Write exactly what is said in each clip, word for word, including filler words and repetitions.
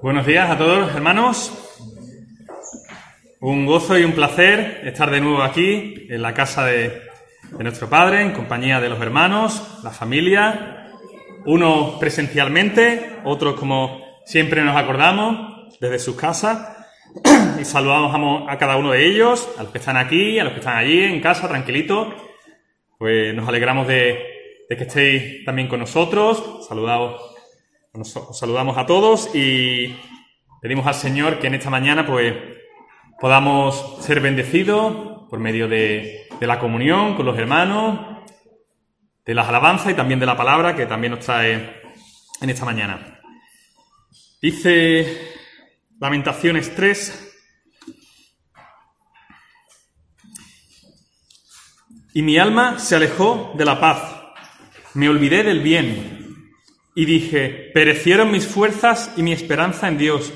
Buenos días a todos, hermanos. Un gozo y un placer estar de nuevo aquí, en la casa de, de nuestro Padre, en compañía de los hermanos, la familia, unos presencialmente, otros como siempre nos acordamos, desde sus casas, y saludamos a cada uno de ellos, a los que están aquí, a los que están allí, en casa, tranquilitos. Pues nos alegramos de, de que estéis también con nosotros. Saludaos. Nos saludamos a todos y pedimos al Señor que en esta mañana pues podamos ser bendecidos por medio de, de la comunión con los hermanos, de las alabanzas y también de la palabra que también nos trae en esta mañana. Dice Lamentaciones tres: y mi alma se alejó de la paz, me olvidé del bien. Y dije, perecieron mis fuerzas y mi esperanza en Dios.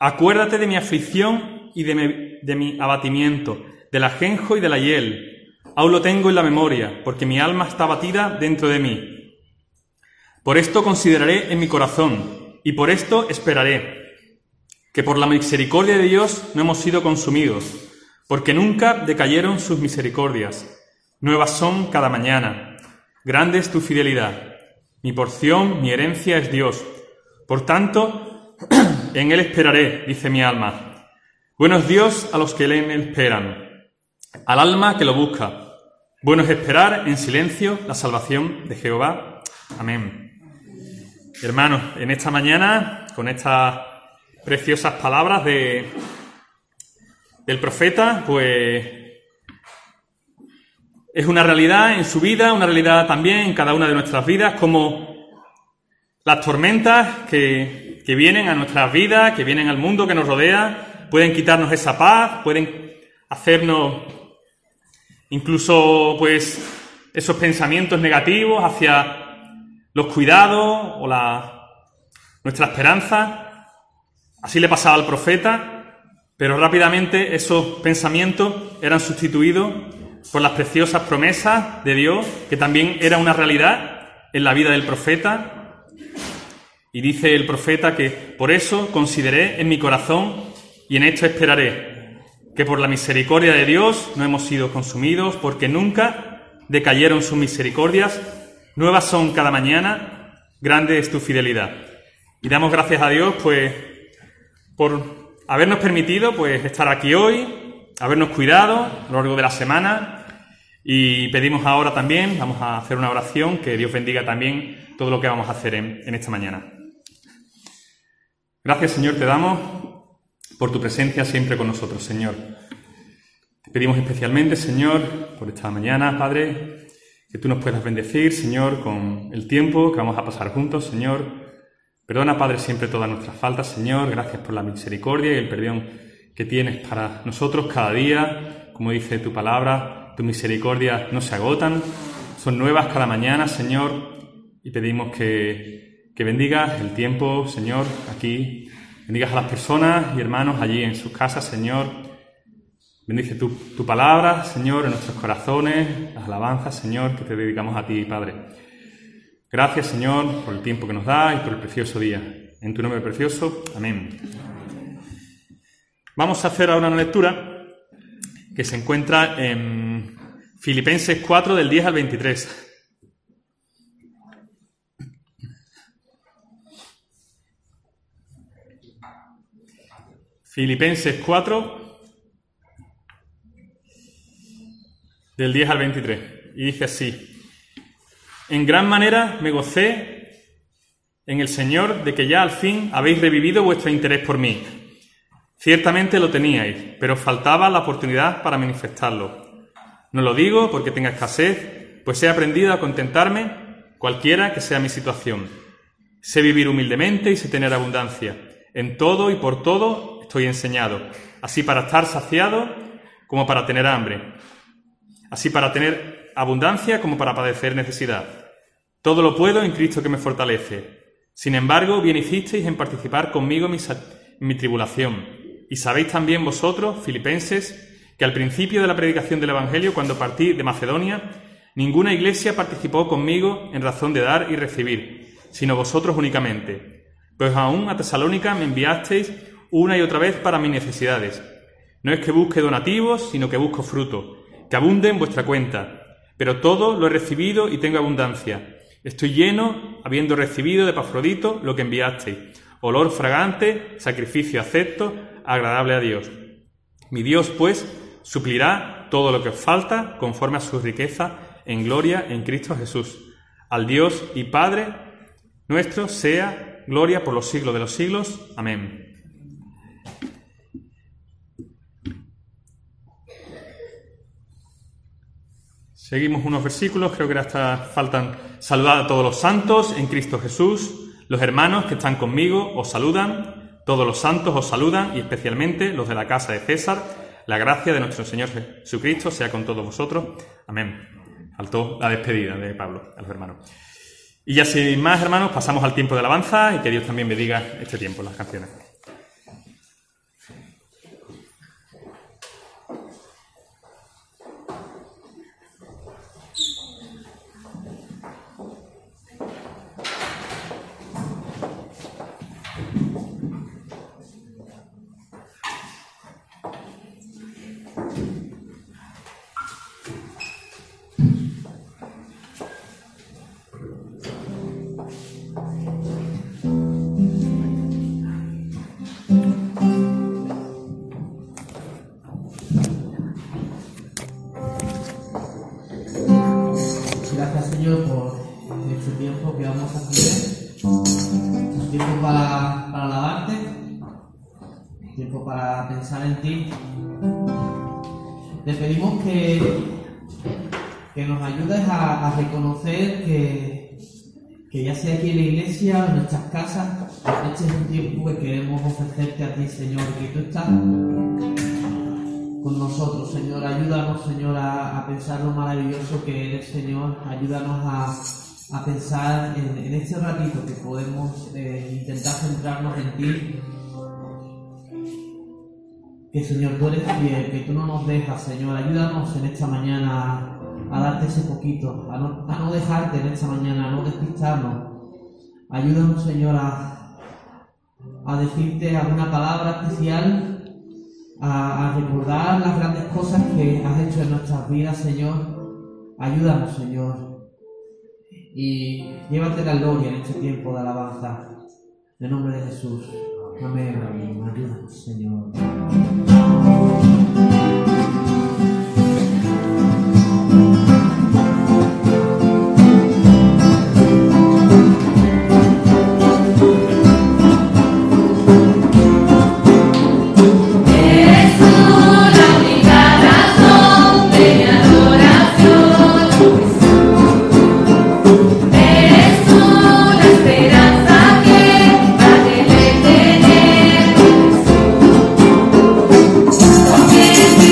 Acuérdate de mi aflicción y de mi, de mi abatimiento, del ajenjo y de la hiel. Aún lo tengo en la memoria, porque mi alma está abatida dentro de mí. Por esto consideraré en mi corazón, y por esto esperaré, que por la misericordia de Dios no hemos sido consumidos, porque nunca decayeron sus misericordias. Nuevas son cada mañana. Grande es tu fidelidad. Mi porción, mi herencia es Dios. Por tanto, en Él esperaré, dice mi alma. Bueno es Dios a los que en Él esperan, al alma que lo busca. Bueno es esperar en silencio la salvación de Jehová. Amén. Hermanos, en esta mañana, con estas preciosas palabras de, del profeta, pues es una realidad en su vida, una realidad también en cada una de nuestras vidas, como las tormentas que, que vienen a nuestras vidas, que vienen al mundo que nos rodea, pueden quitarnos esa paz, pueden hacernos incluso pues esos pensamientos negativos hacia los cuidados o la, nuestra esperanza. Así le pasaba al profeta, pero rápidamente esos pensamientos eran sustituidos por las preciosas promesas de Dios, que también era una realidad en la vida del profeta. Y dice el profeta que por eso consideré en mi corazón y en esto esperaré, que por la misericordia de Dios no hemos sido consumidos, porque nunca decayeron sus misericordias, nuevas son cada mañana, grande es tu fidelidad. Y damos gracias a Dios pues por habernos permitido pues estar aquí hoy, habernos cuidado a lo largo de la semana, y pedimos ahora también, vamos a hacer una oración, que Dios bendiga también todo lo que vamos a hacer en, en esta mañana. Gracias, Señor, te damos por tu presencia siempre con nosotros, Señor. Te pedimos especialmente, Señor, por esta mañana, Padre, que tú nos puedas bendecir, Señor, con el tiempo que vamos a pasar juntos, Señor. Perdona, Padre, siempre todas nuestras faltas, Señor. Gracias por la misericordia y el perdón que tienes para nosotros cada día. Como dice tu palabra, tus misericordias no se agotan, son nuevas cada mañana, Señor, y pedimos que, que bendigas el tiempo, Señor, aquí, bendigas a las personas y hermanos allí en sus casas, Señor, bendice tu, tu palabra, Señor, en nuestros corazones, las alabanzas, Señor, que te dedicamos a ti, Padre. Gracias, Señor, por el tiempo que nos das y por el precioso día. En tu nombre precioso, amén. Vamos a hacer ahora una lectura que se encuentra en Filipenses cuatro, del diez al veintitrés. Filipenses cuatro, del diez al veintitrés. Y dice así: en gran manera me gocé en el Señor de que ya al fin habéis revivido vuestro interés por mí. Ciertamente lo teníais, pero os faltaba la oportunidad para manifestarlo. No lo digo porque tenga escasez, pues he aprendido a contentarme cualquiera que sea mi situación. Sé vivir humildemente y sé tener abundancia. En todo y por todo estoy enseñado, así para estar saciado como para tener hambre, así para tener abundancia como para padecer necesidad. Todo lo puedo en Cristo que me fortalece. Sin embargo, bien hicisteis en participar conmigo mis mi tribulación. Y sabéis también vosotros, filipenses, que al principio de la predicación del Evangelio, cuando partí de Macedonia, ninguna iglesia participó conmigo en razón de dar y recibir, sino vosotros únicamente, pues aún a Tesalónica me enviasteis una y otra vez para mis necesidades. No es que busque donativos, sino que busco fruto, que abunde en vuestra cuenta. Pero todo lo he recibido y tengo abundancia. Estoy lleno, habiendo recibido de Epafrodito lo que enviasteis, olor fragante, sacrificio acepto, agradable a Dios. Mi Dios, pues, suplirá todo lo que os falta conforme a su riqueza en gloria en Cristo Jesús. Al Dios y Padre nuestro sea gloria por los siglos de los siglos. Amén. Seguimos unos versículos, creo que hasta faltan. Saludad a todos los santos en Cristo Jesús. Los hermanos que están conmigo os saludan. Todos los santos os saludan y especialmente los de la casa de César. La gracia de nuestro Señor Jesucristo sea con todos vosotros. Amén. Faltó la despedida de Pablo a los hermanos. Y ya sin más, hermanos, pasamos al tiempo de alabanza y que Dios también bendiga este tiempo, las canciones. En ti. Te pedimos que, que nos ayudes a, a reconocer que, que ya sea aquí en la iglesia, en nuestras casas, este es un tiempo que queremos ofrecerte a ti, Señor, que tú estás con nosotros, Señor. Ayúdanos, Señor, a, a pensar lo maravilloso que eres, Señor. Ayúdanos a, a pensar en, en este ratito que podemos eh, intentar centrarnos en ti. Que, Señor, tú eres fiel, que tú no nos dejas, Señor. Ayúdanos en esta mañana a, a darte ese poquito, a no, a no dejarte en esta mañana, a no despistarnos. Ayúdanos, Señor, a, a decirte alguna palabra especial, a, a recordar las grandes cosas que has hecho en nuestras vidas, Señor. Ayúdanos, Señor, y llévate la gloria en este tiempo de alabanza. En el nombre de Jesús. Amén, amén, ayúdanos, Señor. We'll be right back.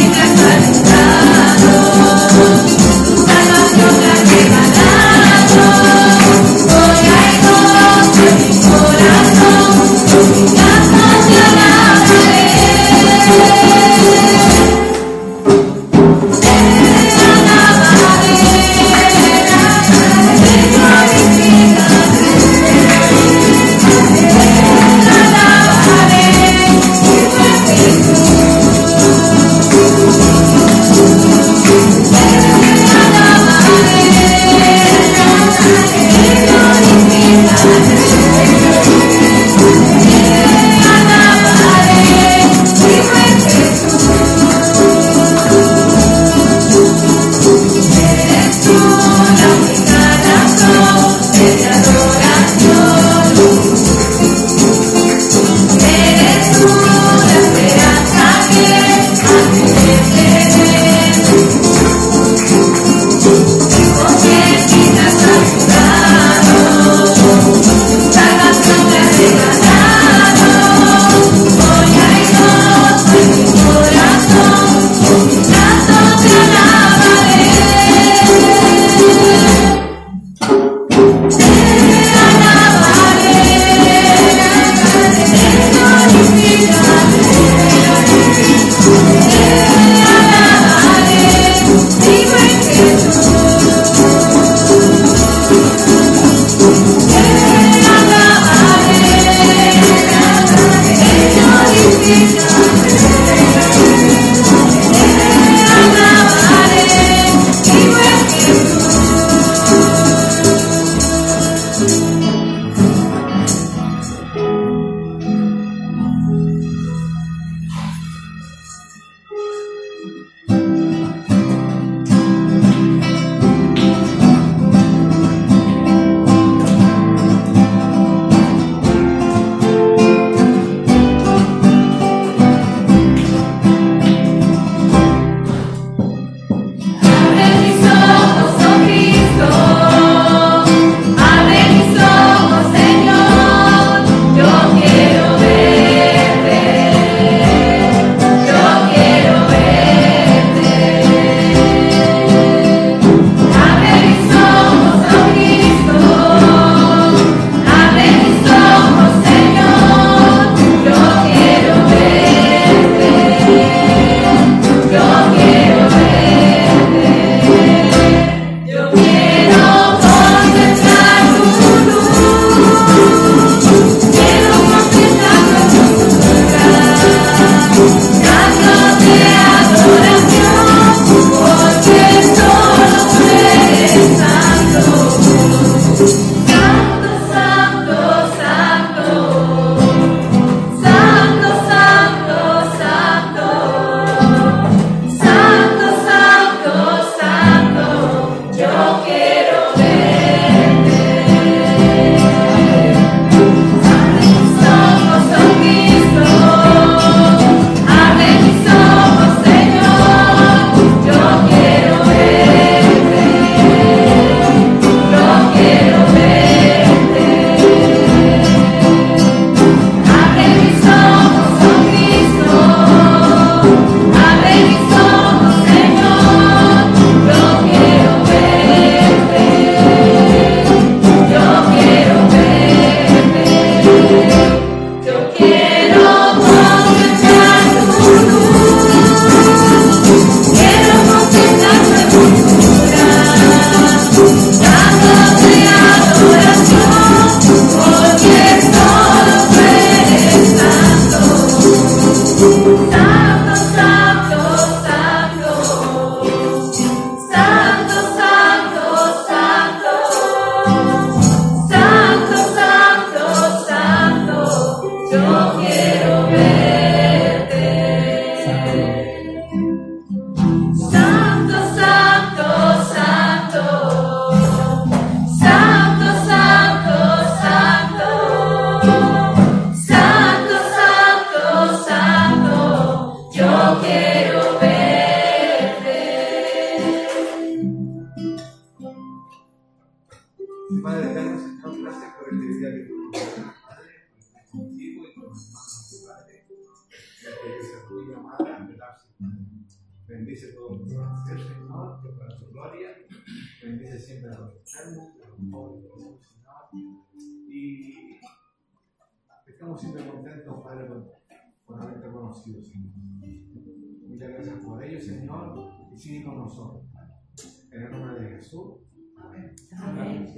tendría que comunicar contigo y con los hermanos, Padre, ya que esa es tu llamada a velarse. Bendice todo lo que va a ser, Señor, que para tu gloria, bendice siempre a los enfermos, a los pobres, a los Señor, y estamos siempre contentos, Padre, por haberte conocido, Señor. Muchas gracias por ello, Señor, y sigue con nosotros. En el nombre de Jesús. Amén. Amén.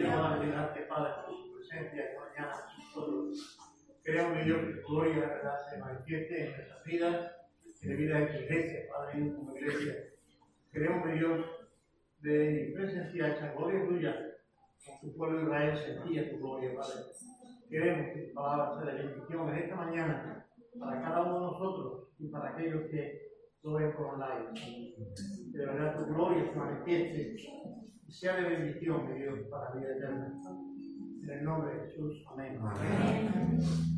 quiero agradarte, Padre, por tu presencia y mañana a nosotros. Créame yo que tu gloria, verdad, se manifieste en nuestras vidas y en la vida de tu iglesia, Padre, como iglesia. Créame Dios de mi presencia hecha gloria tuya, con tu pueblo de Israel, sentía tu gloria, Padre. Queremos que tu palabra sea la bendición en esta mañana para cada uno de nosotros y para aquellos que lo ven por online. Que de verdad tu gloria se manifieste y sea de bendición de Dios para la vida eterna. En el nombre de Jesús, amén. Amén. Amén.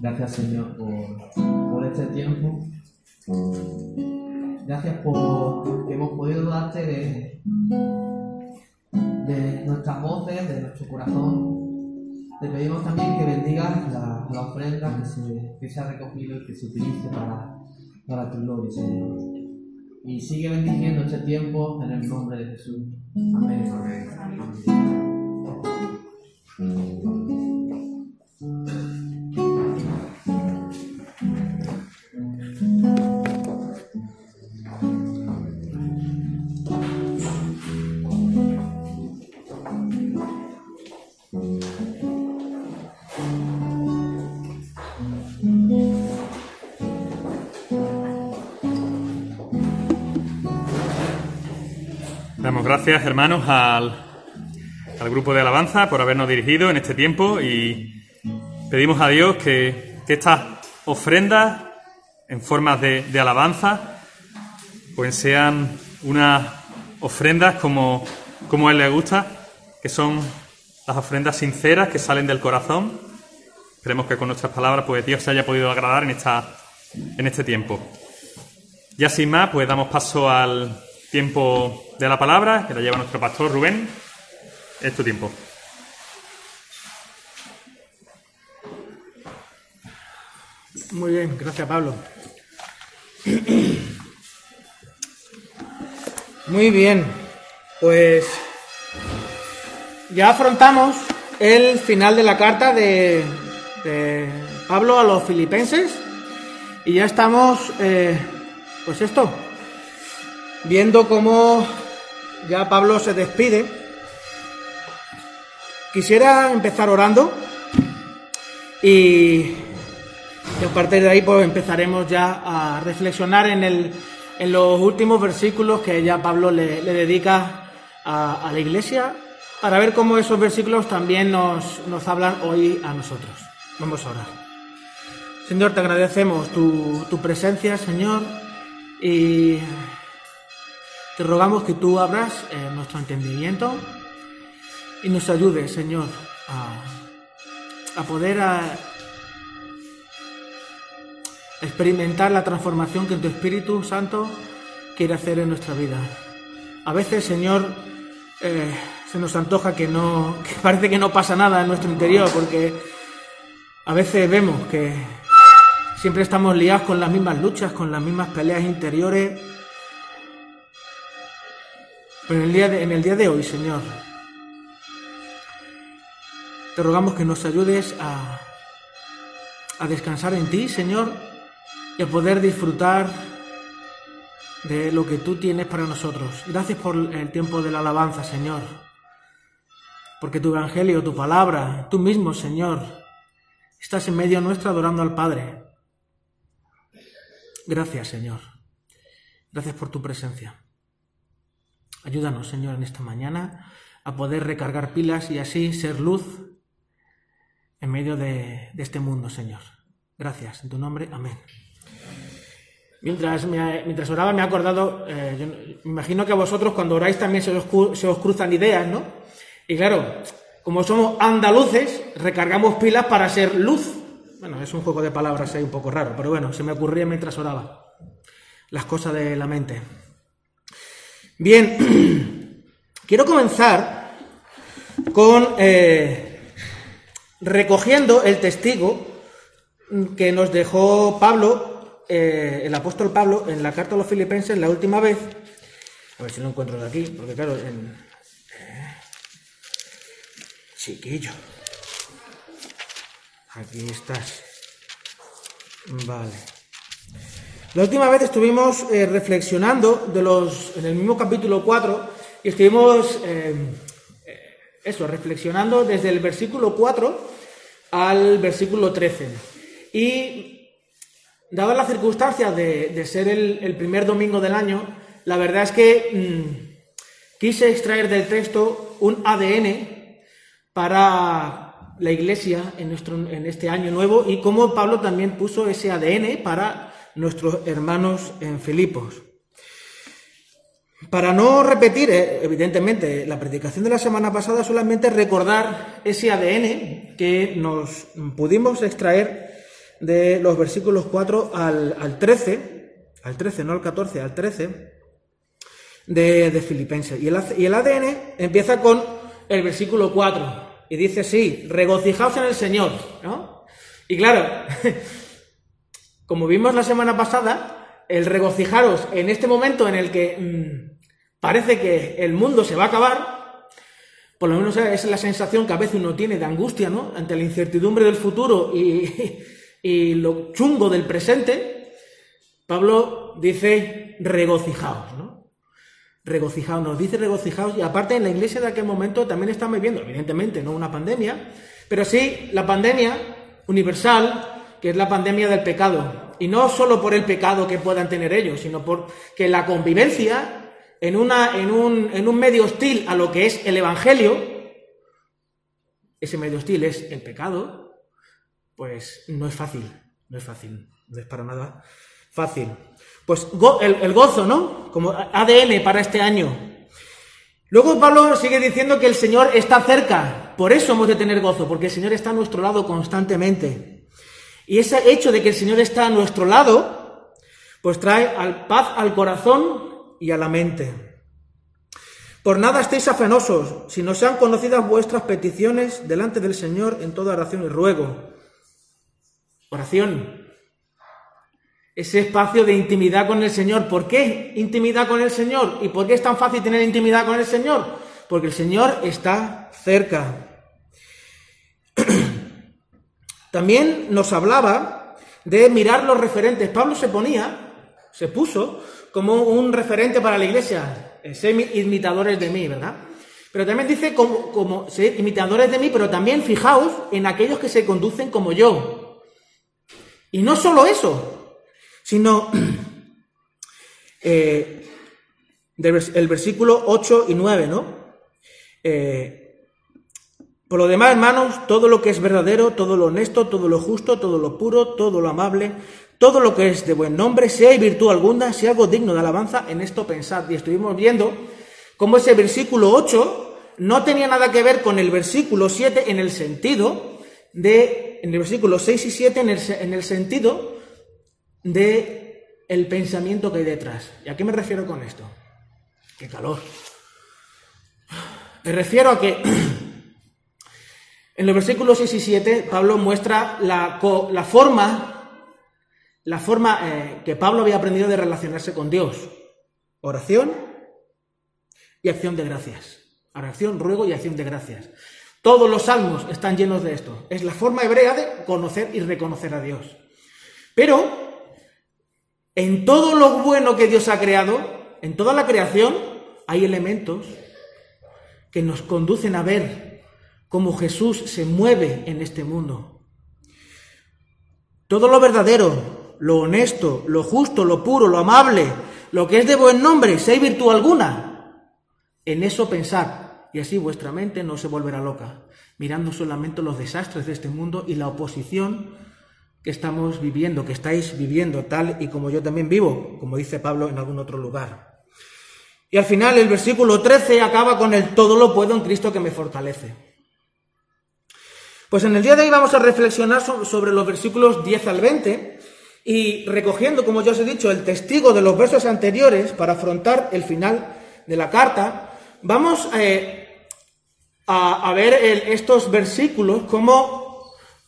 Gracias, Señor, por, por este tiempo. Gracias por que hemos podido darte de, de nuestras voces, de nuestro corazón. Te pedimos también que bendigas la, la ofrenda que se, que se ha recogido y que se utilice para, para tu gloria, Señor. Y sigue bendiciendo este tiempo en el nombre de Jesús. Amén. Amén. Amén. Damos gracias, hermanos, al, al grupo de alabanza por habernos dirigido en este tiempo y pedimos a Dios que, que estas ofrendas en forma de, de alabanza pues sean unas ofrendas como, como a Él le gusta, que son las ofrendas sinceras que salen del corazón. Esperemos que con nuestras palabras pues Dios se haya podido agradar en, esta, en este tiempo. Ya sin más, pues damos paso al tiempo de la palabra, que la lleva nuestro pastor Rubén. Es tu tiempo. Muy bien, gracias Pablo. Muy bien, pues ya afrontamos el final de la carta de, de Pablo a los Filipenses y ya estamos, eh, pues esto, viendo cómo ya Pablo se despide. Quisiera empezar orando y... Y a partir de ahí pues empezaremos ya a reflexionar en, el, en los últimos versículos que ya Pablo le, le dedica a, a la iglesia, para ver cómo esos versículos también nos, nos hablan hoy a nosotros. Vamos a orar. Señor, te agradecemos tu, tu presencia, Señor, y te rogamos que tú abras eh, nuestro entendimiento y nos ayudes, Señor, a, a poder... A, experimentar la transformación que tu Espíritu Santo quiere hacer en nuestra vida. A veces, Señor, eh, se nos antoja que no, que parece que no pasa nada en nuestro interior, porque a veces vemos que siempre estamos liados con las mismas luchas, con las mismas peleas interiores. Pero en el día de, en el día de hoy, Señor, te rogamos que nos ayudes a, a descansar en ti, Señor, y a poder disfrutar de lo que tú tienes para nosotros. Gracias por el tiempo de la alabanza, Señor, porque tu Evangelio, tu palabra, tú mismo, Señor, estás en medio nuestro adorando al Padre. Gracias, Señor. Gracias por tu presencia. Ayúdanos, Señor, en esta mañana a poder recargar pilas y así ser luz en medio de, de este mundo, Señor. Gracias. En tu nombre, amén. Mientras, me, mientras oraba me he acordado, eh, yo me imagino que a vosotros cuando oráis también se os, se os cruzan ideas, ¿no? Y claro, como somos andaluces, recargamos pilas para ser luz. Bueno, es un juego de palabras ahí un poco raro, pero bueno, se me ocurría mientras oraba. Las cosas de la mente. Bien, quiero comenzar con eh, recogiendo el testigo que nos dejó Pablo, Eh, el apóstol Pablo, en la carta a los Filipenses, la última vez. A ver si lo encuentro de aquí, porque claro, en... eh... chiquillo, aquí estás. Vale. La última vez estuvimos eh, reflexionando de los en el mismo capítulo cuatro y estuvimos eh, eso, reflexionando desde el versículo cuatro al versículo trece. Y dadas las circunstancias de, de ser el, el primer domingo del año, la verdad es que mmm, quise extraer del texto un A D N para la Iglesia en, nuestro, en este año nuevo, y cómo Pablo también puso ese A D N para nuestros hermanos en Filipos. Para no repetir, evidentemente, la predicación de la semana pasada, solamente recordar ese A D N que nos pudimos extraer de los versículos cuatro al, al trece, al trece, no al catorce, al trece, de, de Filipenses. Y el, y el A D N empieza con el versículo cuatro, y dice así: regocijaos en el Señor, ¿no? Y claro, como vimos la semana pasada, el regocijaros en este momento en el que mmm, parece que el mundo se va a acabar, por lo menos es la sensación que a veces uno tiene de angustia, ¿no? Ante la incertidumbre del futuro y... y lo chungo del presente, Pablo dice regocijaos, ¿no? Regocijaos, nos dice regocijaos, y aparte en la iglesia de aquel momento también están viviendo, evidentemente, no una pandemia, pero sí la pandemia universal, que es la pandemia del pecado, y no solo por el pecado que puedan tener ellos, sino porque la convivencia en, una, en, un, en un medio hostil a lo que es el Evangelio, ese medio hostil es el pecado, pues no es fácil, no es fácil, no es para nada fácil. Pues go, el, el gozo, ¿no? Como A D N para este año. Luego Pablo sigue diciendo que el Señor está cerca. Por eso hemos de tener gozo, porque el Señor está a nuestro lado constantemente. Y ese hecho de que el Señor está a nuestro lado, pues trae paz al corazón y a la mente. Por nada estéis afanosos, sino sean conocidas vuestras peticiones delante del Señor en toda oración y ruego. Oración. Ese espacio de intimidad con el Señor. ¿Por qué intimidad con el Señor? ¿Y por qué es tan fácil tener intimidad con el Señor? Porque el Señor está cerca. También nos hablaba de mirar los referentes. Pablo se ponía, se puso, como un referente para la iglesia. Sé imitadores de mí, ¿verdad? Pero también dice, como, como sé imitadores de mí, pero también fijaos en aquellos que se conducen como yo. Y no solo eso, sino eh, el versículo ocho y nueve, ¿no? Eh, por lo demás, hermanos, todo lo que es verdadero, todo lo honesto, todo lo justo, todo lo puro, todo lo amable, todo lo que es de buen nombre, si hay virtud alguna, si hay algo digno de alabanza, en esto pensad. Y estuvimos viendo cómo ese versículo ocho no tenía nada que ver con el versículo siete en el sentido de, en el versículo seis y siete en el, en el sentido de el pensamiento que hay detrás. ¿Y a qué me refiero con esto? ¡Qué calor! Me refiero a que en los versículos seis y siete Pablo muestra la, la forma, la forma eh, que Pablo había aprendido de relacionarse con Dios. Oración y acción de gracias. Oración, ruego y acción de gracias. Todos los salmos están llenos de esto. Es la forma hebrea de conocer y reconocer a Dios. Pero en todo lo bueno que Dios ha creado, en toda la creación, hay elementos que nos conducen a ver cómo Jesús se mueve en este mundo. Todo lo verdadero, lo honesto, lo justo, lo puro, lo amable, lo que es de buen nombre, si hay virtud alguna, en eso pensad, y así vuestra mente no se volverá loca, mirando solamente los desastres de este mundo y la oposición que estamos viviendo, que estáis viviendo, tal y como yo también vivo, como dice Pablo en algún otro lugar. Y al final el versículo trece acaba con el todo lo puedo en Cristo que me fortalece. Pues en el día de hoy vamos a reflexionar sobre los versículos diez al veinte y recogiendo, como ya os he dicho, el testigo de los versos anteriores para afrontar el final de la carta, vamos eh, a, a ver el, estos versículos como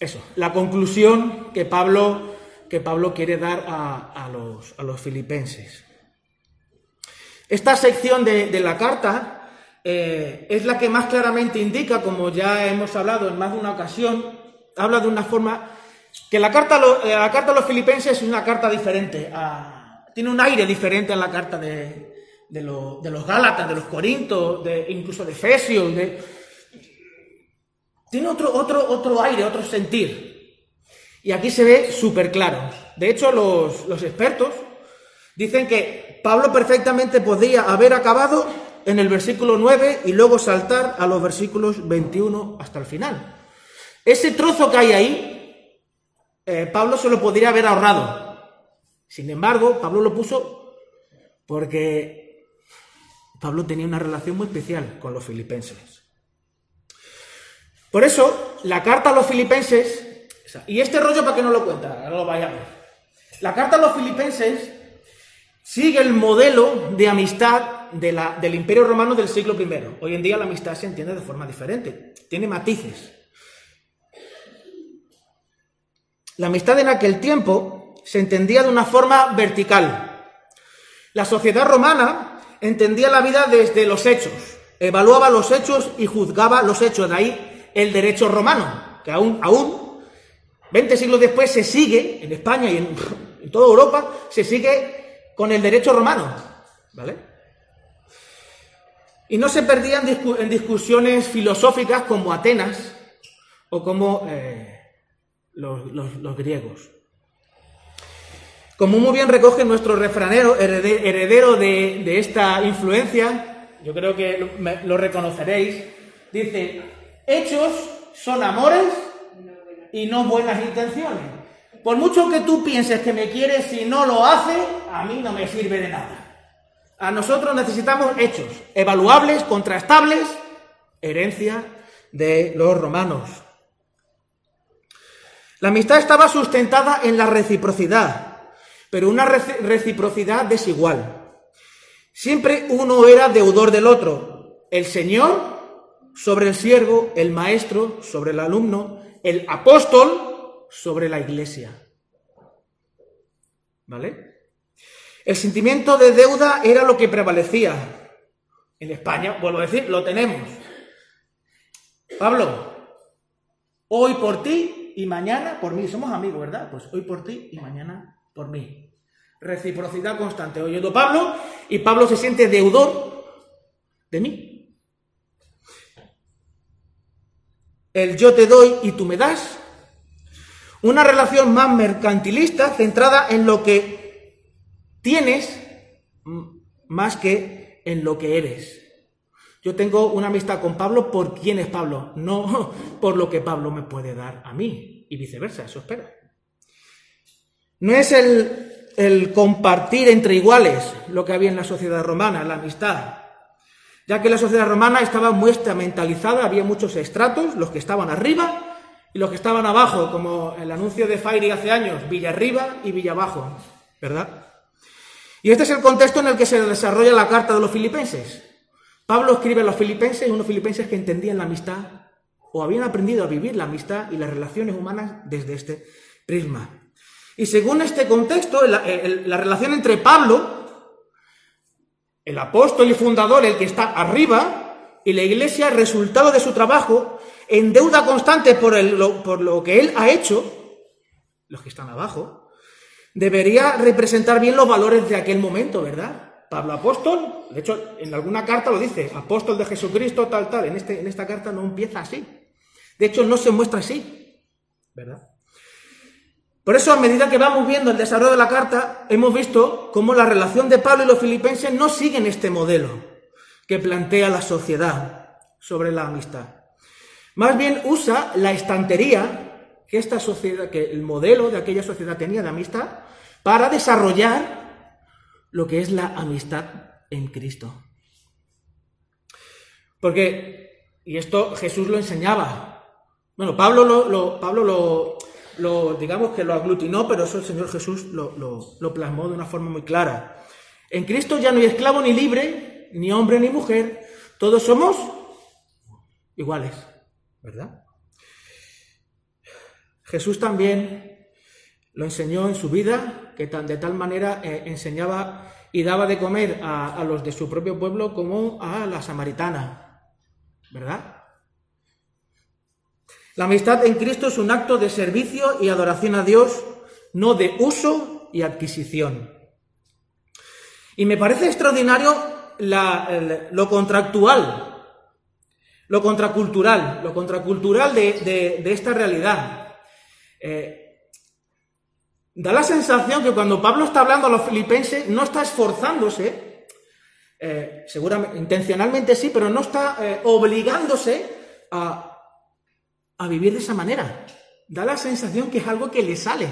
eso, la conclusión que Pablo, que Pablo quiere dar a, a, los, a los filipenses. Esta sección de, de la carta eh, es la que más claramente indica, como ya hemos hablado en más de una ocasión, habla de una forma que la carta, lo, eh, la carta a los filipenses es una carta diferente, a, tiene un aire diferente a la carta de, de, lo, de los Gálatas, de los Corintos, de, incluso de Efesios, de... Tiene otro, otro, otro aire, otro sentir. Y aquí se ve súper claro. De hecho, los, los expertos dicen que Pablo perfectamente podría haber acabado en el versículo nueve y luego saltar a los versículos veintiuno hasta el final. Ese trozo que hay ahí, eh, Pablo se lo podría haber ahorrado. Sin embargo, Pablo lo puso porque Pablo tenía una relación muy especial con los filipenses. Por eso, la carta a los filipenses... Y este rollo, ¿para qué no lo cuenta? No lo vaya a ver. La carta a los filipenses sigue el modelo de amistad de la, del Imperio Romano del siglo primero. Hoy en día la amistad se entiende de forma diferente. Tiene matices. La amistad en aquel tiempo se entendía de una forma vertical. La sociedad romana entendía la vida desde los hechos. Evaluaba los hechos y juzgaba los hechos. De ahí el derecho romano, que aún, aún veinte siglos después se sigue, en España y en, en toda Europa, se sigue con el derecho romano, ¿vale? Y no se perdían discu- en discusiones filosóficas como Atenas o como eh, los, los, los griegos. Como muy bien recoge nuestro refranero, heredero de, de esta influencia, yo creo que lo, me, lo reconoceréis, dice... Hechos son amores y no buenas intenciones. Por mucho que tú pienses que me quieres, si no lo haces, a mí no me sirve de nada. A nosotros necesitamos hechos, evaluables, contrastables, herencia de los romanos. La amistad estaba sustentada en la reciprocidad, pero una reciprocidad desigual. Siempre uno era deudor del otro, el Señor sobre el siervo, el maestro sobre el alumno, el apóstol sobre la iglesia. ¿Vale? El sentimiento de deuda era lo que prevalecía. En España, vuelvo a decir, lo tenemos. Pablo, hoy por ti y mañana por mí. Somos amigos, ¿verdad? Pues hoy por ti y mañana por mí. Reciprocidad constante. Hoy yo Pablo y Pablo se siente deudor de mí. El yo te doy y tú me das. Una relación más mercantilista, centrada en lo que tienes más que en lo que eres. Yo tengo una amistad con Pablo por quién es Pablo, no por lo que Pablo me puede dar a mí, y viceversa, eso espero. No es el, el compartir entre iguales lo que había en la sociedad romana, la amistad. Ya que la sociedad romana estaba muy mentalizada, había muchos estratos, los que estaban arriba y los que estaban abajo, como el anuncio de Fairy hace años, Villa Arriba y Villa Abajo, ¿verdad? Y este es el contexto en el que se desarrolla la carta de los Filipenses. Pablo escribe a los Filipenses, unos Filipenses que entendían la amistad o habían aprendido a vivir la amistad y las relaciones humanas desde este prisma. Y según este contexto, la, la relación entre Pablo, el apóstol y fundador, el que está arriba, y la iglesia, resultado de su trabajo, en deuda constante por, el, lo, por lo que él ha hecho, los que están abajo, debería representar bien los valores de aquel momento, ¿verdad? Pablo apóstol, de hecho, en alguna carta lo dice, apóstol de Jesucristo, tal, tal, en, este, en esta carta no empieza así. De hecho, no se muestra así, ¿verdad? Por eso, a medida que vamos viendo el desarrollo de la carta, hemos visto cómo la relación de Pablo y los filipenses no siguen este modelo que plantea la sociedad sobre la amistad. Más bien usa la estantería que esta sociedad, que el modelo de aquella sociedad tenía de amistad, para desarrollar lo que es la amistad en Cristo. Porque, y esto Jesús lo enseñaba, bueno, Pablo lo... lo, Pablo lo Lo, digamos que lo aglutinó, pero eso el Señor Jesús lo, lo, lo plasmó de una forma muy clara. En Cristo ya no hay esclavo ni libre, ni hombre ni mujer, todos somos iguales, ¿verdad? Jesús también lo enseñó en su vida, que tan, de tal manera eh, enseñaba y daba de comer a, a los de su propio pueblo como a la samaritana, ¿verdad? La amistad en Cristo es un acto de servicio y adoración a Dios, no de uso y adquisición. Y me parece extraordinario la, el, lo contractual, lo contracultural, lo contracultural de, de, de esta realidad. Eh, da la sensación que cuando Pablo está hablando a los filipenses, no está esforzándose, eh, seguramente, intencionalmente sí, pero no está eh, obligándose a... a vivir de esa manera. Da la sensación que es algo que le sale,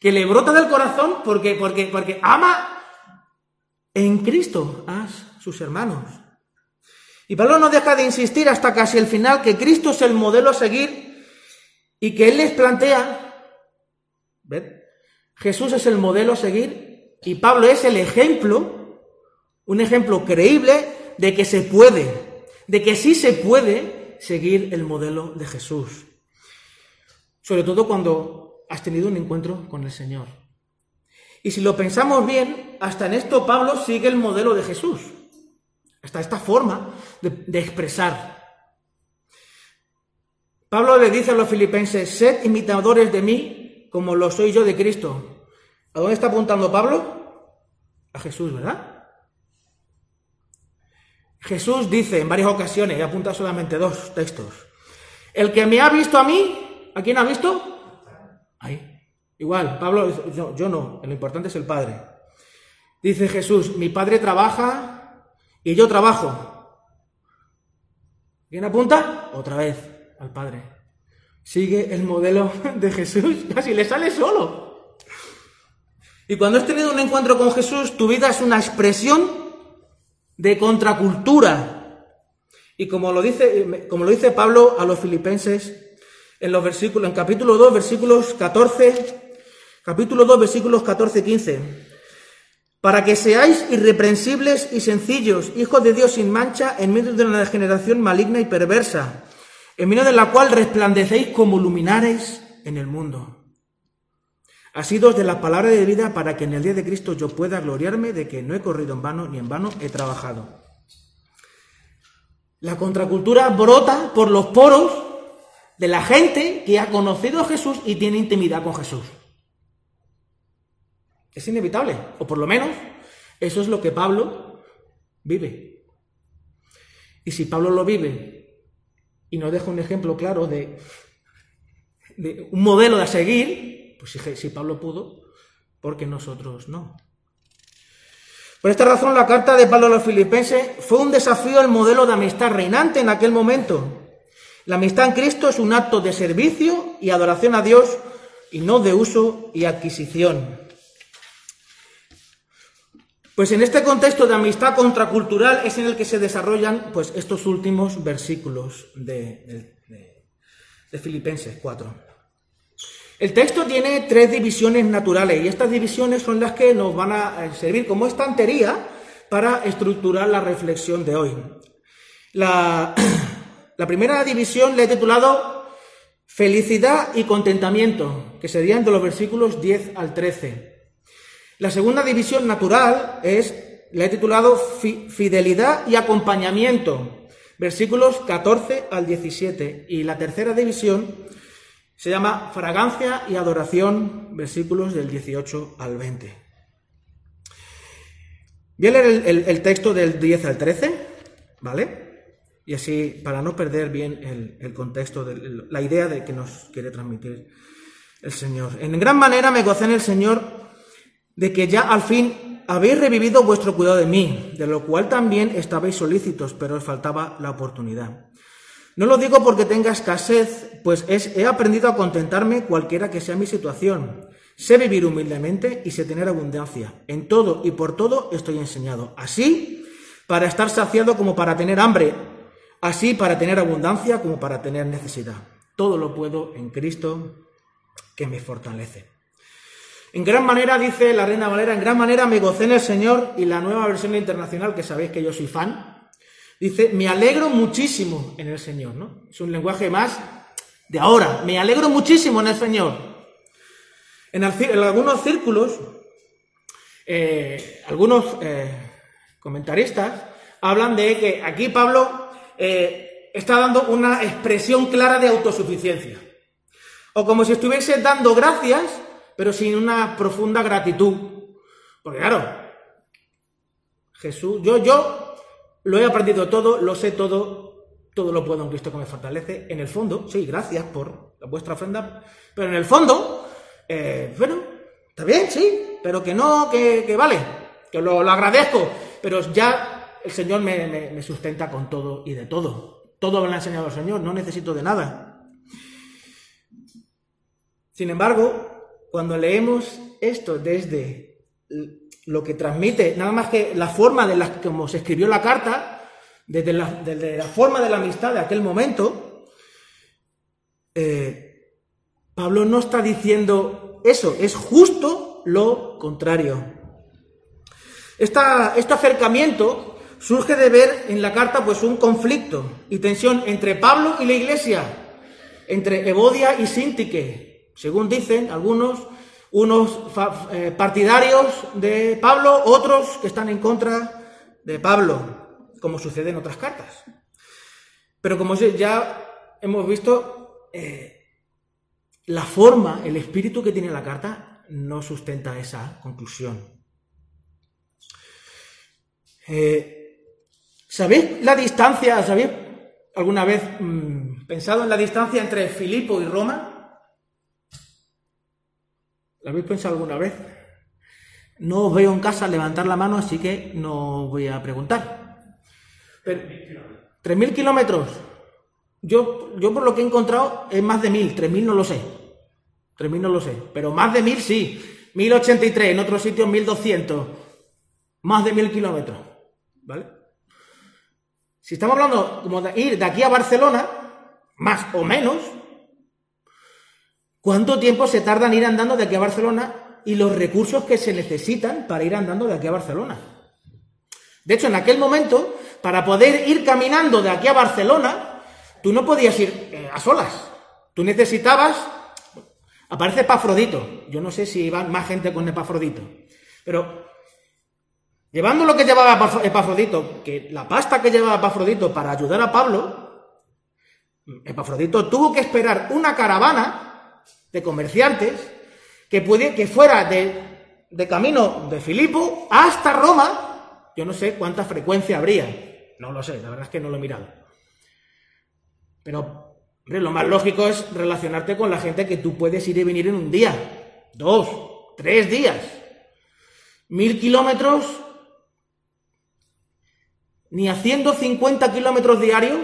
que le brota del corazón porque, porque, porque ama en Cristo a sus hermanos. Y Pablo no deja de insistir hasta casi el final que Cristo es el modelo a seguir y que él les plantea, ¿ves? Jesús es el modelo a seguir y Pablo es el ejemplo, un ejemplo creíble de que se puede, de que sí se puede seguir el modelo de Jesús, sobre todo cuando has tenido un encuentro con el Señor. Y si lo pensamos bien, hasta en esto Pablo sigue el modelo de Jesús, hasta esta forma de, de expresar. Pablo le dice a los filipenses, sed imitadores de mí como lo soy yo de Cristo. ¿A dónde está apuntando Pablo? A Jesús, ¿verdad? Jesús dice en varias ocasiones, he apuntado solamente dos textos, el que me ha visto a mí, ¿a quién ha visto? Ahí. Igual, Pablo, yo, yo no, lo importante es el Padre. Dice Jesús, mi Padre trabaja y yo trabajo. ¿Quién apunta? Otra vez, al Padre. Sigue el modelo de Jesús, casi le sale solo. Y cuando has tenido un encuentro con Jesús, tu vida es una expresión de contracultura. Y como lo dice, como lo dice Pablo a los filipenses, en los versículos, en capítulo dos, versículos catorce, capítulo dos, versículos catorce y quince, para que seáis irreprensibles y sencillos, hijos de Dios sin mancha, en medio de una generación maligna y perversa, en medio de la cual resplandecéis como luminares en el mundo. Asidos de la palabra de vida, para que en el día de Cristo yo pueda gloriarme de que no he corrido en vano, ni en vano he trabajado. La contracultura brota por los poros de la gente que ha conocido a Jesús y tiene intimidad con Jesús. Es inevitable, o por lo menos eso es lo que Pablo vive. Y si Pablo lo vive y nos deja un ejemplo claro de, de un modelo a seguir, pues si Pablo pudo, ¿por qué nosotros no? Por esta razón, la carta de Pablo a los filipenses fue un desafío al modelo de amistad reinante en aquel momento. La amistad en Cristo es un acto de servicio y adoración a Dios, y no de uso y adquisición. Pues en este contexto de amistad contracultural es en el que se desarrollan pues, estos últimos versículos de, de, de Filipenses cuatro. El texto tiene tres divisiones naturales, y estas divisiones son las que nos van a servir como estantería para estructurar la reflexión de hoy. La, la primera división la he titulado Felicidad y Contentamiento, que serían de los versículos diez al trece. La segunda división natural es la he titulado fi, Fidelidad y Acompañamiento, versículos catorce al diecisiete. Y la tercera división se llama Fragancia y Adoración, versículos del dieciocho al veinte. Voy a leer el, el, el texto del diez al trece, ¿vale? Y así, para no perder bien el, el contexto, de, el, la idea de que nos quiere transmitir el Señor. En gran manera me gocé en el Señor de que ya al fin habéis revivido vuestro cuidado de mí, de lo cual también estabais solícitos, pero os faltaba la oportunidad. No lo digo porque tenga escasez, pues es, he aprendido a contentarme cualquiera que sea mi situación. Sé vivir humildemente y sé tener abundancia. En todo y por todo estoy enseñado. Así, para estar saciado como para tener hambre. Así, para tener abundancia como para tener necesidad. Todo lo puedo en Cristo que me fortalece. En gran manera, dice la Reina Valera, en gran manera me gocé en el Señor, y la Nueva Versión Internacional, que sabéis que yo soy fan, dice, me alegro muchísimo en el Señor, ¿no? Es un lenguaje más de ahora. Me alegro muchísimo en el Señor. En, el, en algunos círculos, eh, algunos eh, comentaristas hablan de que aquí Pablo eh, está dando una expresión clara de autosuficiencia. O como si estuviese dando gracias, pero sin una profunda gratitud. Porque claro, Jesús, yo, yo... lo he aprendido todo, lo sé todo, todo lo puedo en Cristo que me fortalece. En el fondo, sí, gracias por vuestra ofrenda, pero en el fondo, eh, bueno, está bien, sí, pero que no, que, que vale, que lo, lo agradezco, pero ya el Señor me, me, me sustenta con todo y de todo. Todo me lo ha enseñado el Señor, no necesito de nada. Sin embargo, cuando leemos esto desde lo que transmite, nada más que la forma de la, como se escribió la carta, desde la, desde la forma de la amistad de aquel momento, eh, Pablo no está diciendo eso, es justo lo contrario. Esta, este acercamiento surge de ver en la carta pues un conflicto y tensión entre Pablo y la iglesia, entre Evodia y Sintike, según dicen algunos, unos partidarios de Pablo, otros que están en contra de Pablo, como sucede en otras cartas. Pero como ya hemos visto, eh, la forma, el espíritu que tiene la carta no sustenta esa conclusión. Eh, ¿Sabéis la distancia? ¿Sabéis alguna vez mmm, pensado en la distancia entre Filipo y Roma? ¿Lo habéis pensado alguna vez? No os veo en casa levantar la mano, así que no voy a preguntar. ¿tres mil kilómetros? Yo, yo por lo que he encontrado es más de mil, tres mil no lo sé. tres mil no lo sé, pero más de mil sí. mil ochenta y tres, en otros sitios mil doscientos. Más de mil kilómetros, ¿vale? Si estamos hablando como de ir de aquí a Barcelona, más o menos, ¿cuánto tiempo se tarda en ir andando de aquí a Barcelona y los recursos que se necesitan para ir andando de aquí a Barcelona? De hecho, en aquel momento, para poder ir caminando de aquí a Barcelona, tú no podías ir eh, a solas. Tú necesitabas... Aparece Epafrodito. Yo no sé si iban más gente con Epafrodito. Pero llevando lo que llevaba Epafrodito, que la pasta que llevaba Epafrodito para ayudar a Pablo, Epafrodito tuvo que esperar una caravana de comerciantes que, pudiera, que fuera de, de camino de Filipo hasta Roma. Yo no sé cuánta frecuencia habría. No lo sé, la verdad es que no lo he mirado. Pero hombre, lo más lógico es relacionarte con la gente que tú puedes ir y venir en un día, dos, tres días. Mil kilómetros, ni haciendo cincuenta kilómetros diarios,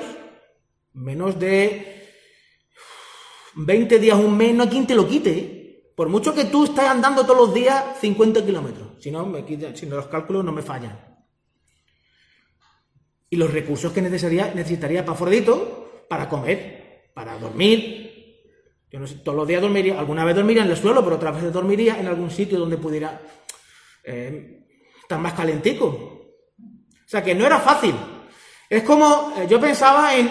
menos de veinte días, un mes, no hay quien te lo quite, ¿eh? Por mucho que tú estés andando todos los días cincuenta kilómetros. Si no, me quita, si no los cálculos no me fallan. Y los recursos que necesitaría, necesitaría Epafrodito para comer, para dormir. Yo no sé, todos los días dormiría, alguna vez dormiría en el suelo, pero otras veces dormiría en algún sitio donde pudiera eh, estar más calentico. O sea que no era fácil. Es como, eh, yo pensaba en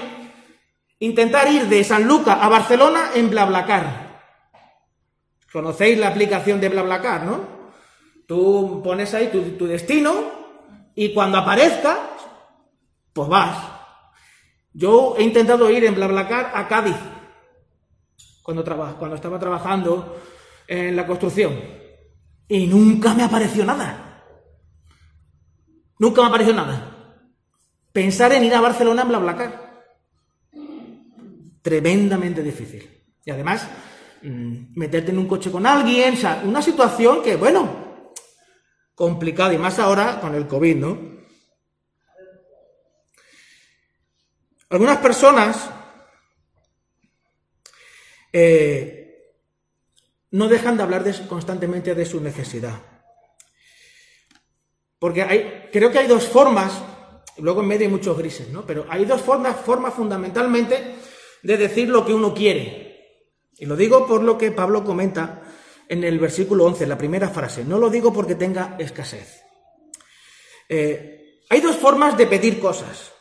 intentar ir de San Lucas a Barcelona en BlaBlaCar. Conocéis la aplicación de BlaBlaCar, ¿no? Tú pones ahí tu, tu destino y cuando aparezca, pues vas. Yo he intentado ir en BlaBlaCar a Cádiz cuando, traba, cuando estaba trabajando en la construcción y nunca me apareció nada. Nunca me apareció nada. Pensar en ir a Barcelona en BlaBlaCar. Tremendamente difícil. Y además... meterte en un coche con alguien, o sea, una situación que, bueno, complicada, y más ahora con el COVID, ¿no? Algunas personas eh, no dejan de hablar de, constantemente de su necesidad. Porque hay, creo que hay dos formas, luego en medio hay muchos grises, ¿no? Pero hay dos formas, formas fundamentalmente de decir lo que uno quiere. Y lo digo por lo que Pablo comenta en el versículo once, la primera frase. No lo digo porque tenga escasez. Eh, hay dos formas de pedir cosas.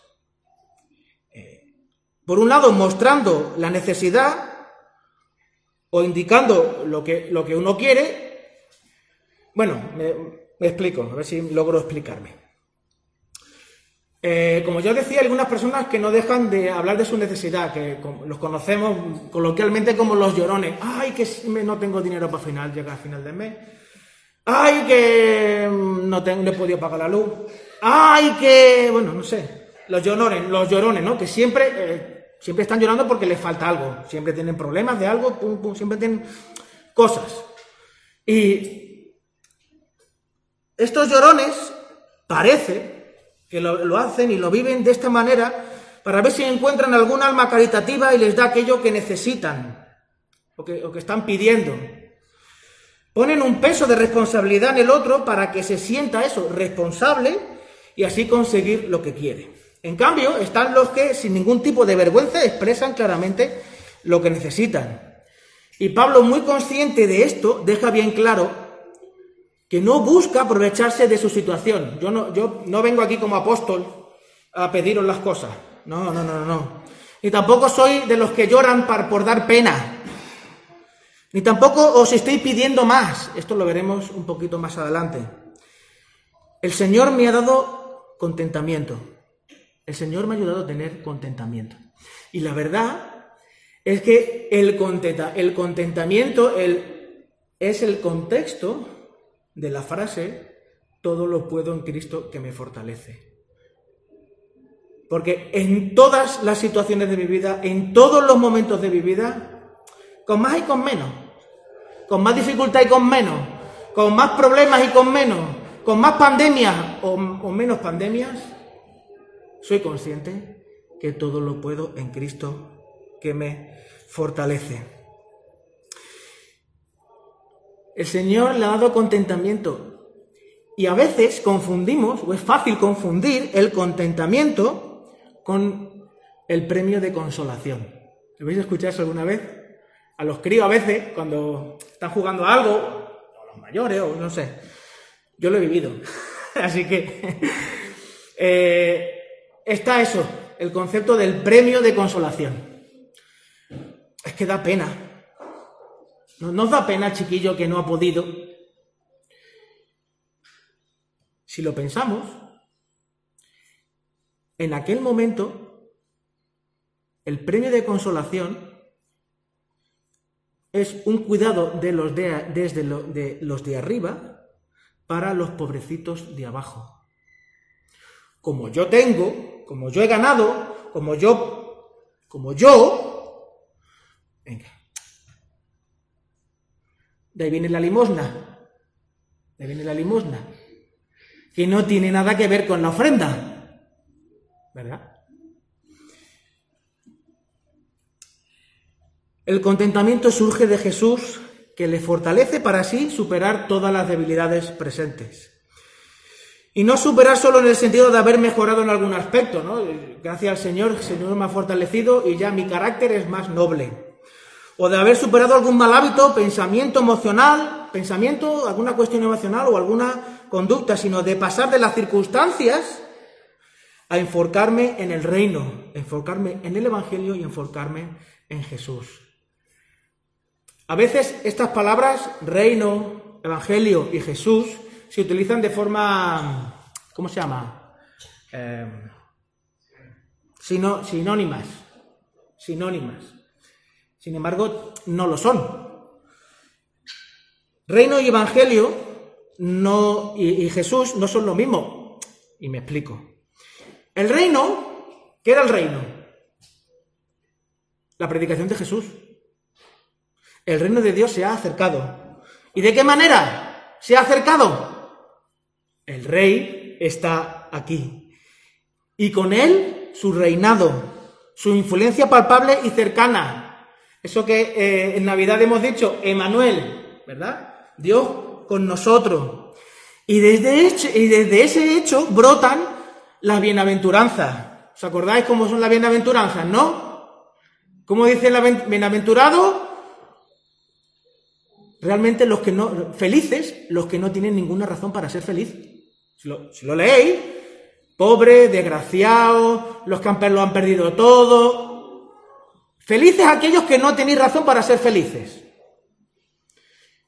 Eh, por un lado, mostrando la necesidad o indicando lo que, lo que uno quiere. Bueno, me, me explico, a ver si logro explicarme. Eh, como ya decía, algunas personas que no dejan de hablar de su necesidad, que los conocemos coloquialmente como los llorones. Ay, que no tengo dinero para final, llegar a final del mes. Ay, que no, tengo, no he podido pagar la luz. Ay, que... bueno, no sé. Los llorones, los llorones, ¿no? Que siempre, eh, siempre están llorando porque les falta algo. Siempre tienen problemas de algo, pum, pum, siempre tienen cosas. Y estos llorones, parece... que lo, lo hacen y lo viven de esta manera para ver si encuentran algún alma caritativa y les da aquello que necesitan o que, o que están pidiendo. Ponen un peso de responsabilidad en el otro para que se sienta eso, responsable, y así conseguir lo que quiere. En cambio, están los que sin ningún tipo de vergüenza expresan claramente lo que necesitan. Y Pablo, muy consciente de esto, deja bien claro que no busca aprovecharse de su situación. Yo no, yo no vengo aquí como apóstol a pediros las cosas. No, no, no, no. Ni tampoco soy de los que lloran par, por dar pena. Ni tampoco os estoy pidiendo más. Esto lo veremos un poquito más adelante. El Señor me ha dado contentamiento. El Señor me ha ayudado a tener contentamiento. Y la verdad es que el, contenta, el contentamiento el, es el contexto... de la frase, todo lo puedo en Cristo que me fortalece. Porque en todas las situaciones de mi vida, en todos los momentos de mi vida, con más y con menos, con más dificultad y con menos, con más problemas y con menos, con más pandemias o, o menos pandemias, soy consciente que todo lo puedo en Cristo que me fortalece. El Señor le ha dado contentamiento. Y a veces confundimos, o es fácil confundir, el contentamiento con el premio de consolación. ¿Lo habéis escuchado eso alguna vez? A los críos a veces, cuando están jugando a algo, o a los mayores, o no sé. Yo lo he vivido. Así que eh, está eso, el concepto del premio de consolación. Es que da pena. ¿No, no os da pena, chiquillo, que no ha podido? Si lo pensamos, en aquel momento, el premio de consolación es un cuidado de los de, desde lo, de, los de arriba para los pobrecitos de abajo. Como yo tengo, como yo he ganado, como yo, como yo, venga. De ahí viene la limosna, de ahí viene la limosna, que no tiene nada que ver con la ofrenda. ¿Verdad? El contentamiento surge de Jesús, que le fortalece para así superar todas las debilidades presentes. Y no superar solo en el sentido de haber mejorado en algún aspecto, ¿no? Gracias al Señor, el Señor me ha fortalecido y ya mi carácter es más noble. O de haber superado algún mal hábito, pensamiento emocional, pensamiento, alguna cuestión emocional o alguna conducta, sino de pasar de las circunstancias a enfocarme en el reino, enfocarme en el Evangelio y enfocarme en Jesús. A veces estas palabras, reino, Evangelio y Jesús, se utilizan de forma, ¿cómo se llama? Eh, sino, sinónimas, sinónimas. Sin embargo, no lo son. Reino y Evangelio no, y, y Jesús no son lo mismo. Y me explico. El reino, ¿qué era el reino? La predicación de Jesús. El reino de Dios se ha acercado. ¿Y de qué manera se ha acercado? El rey está aquí. Y con él, su reinado, su influencia palpable y cercana. Eso que eh, en Navidad hemos dicho, Emmanuel, ¿verdad? Dios con nosotros. Y desde, hecho, y desde ese hecho brotan las bienaventuranzas. ¿Os acordáis cómo son las bienaventuranzas, no? ¿Cómo dice el bienaventurado? Realmente los que no... Felices, los que no tienen ninguna razón para ser feliz. Si lo, si lo leéis, pobres, desgraciados, los que han, lo han perdido todo. Felices aquellos que no tenéis razón para ser felices.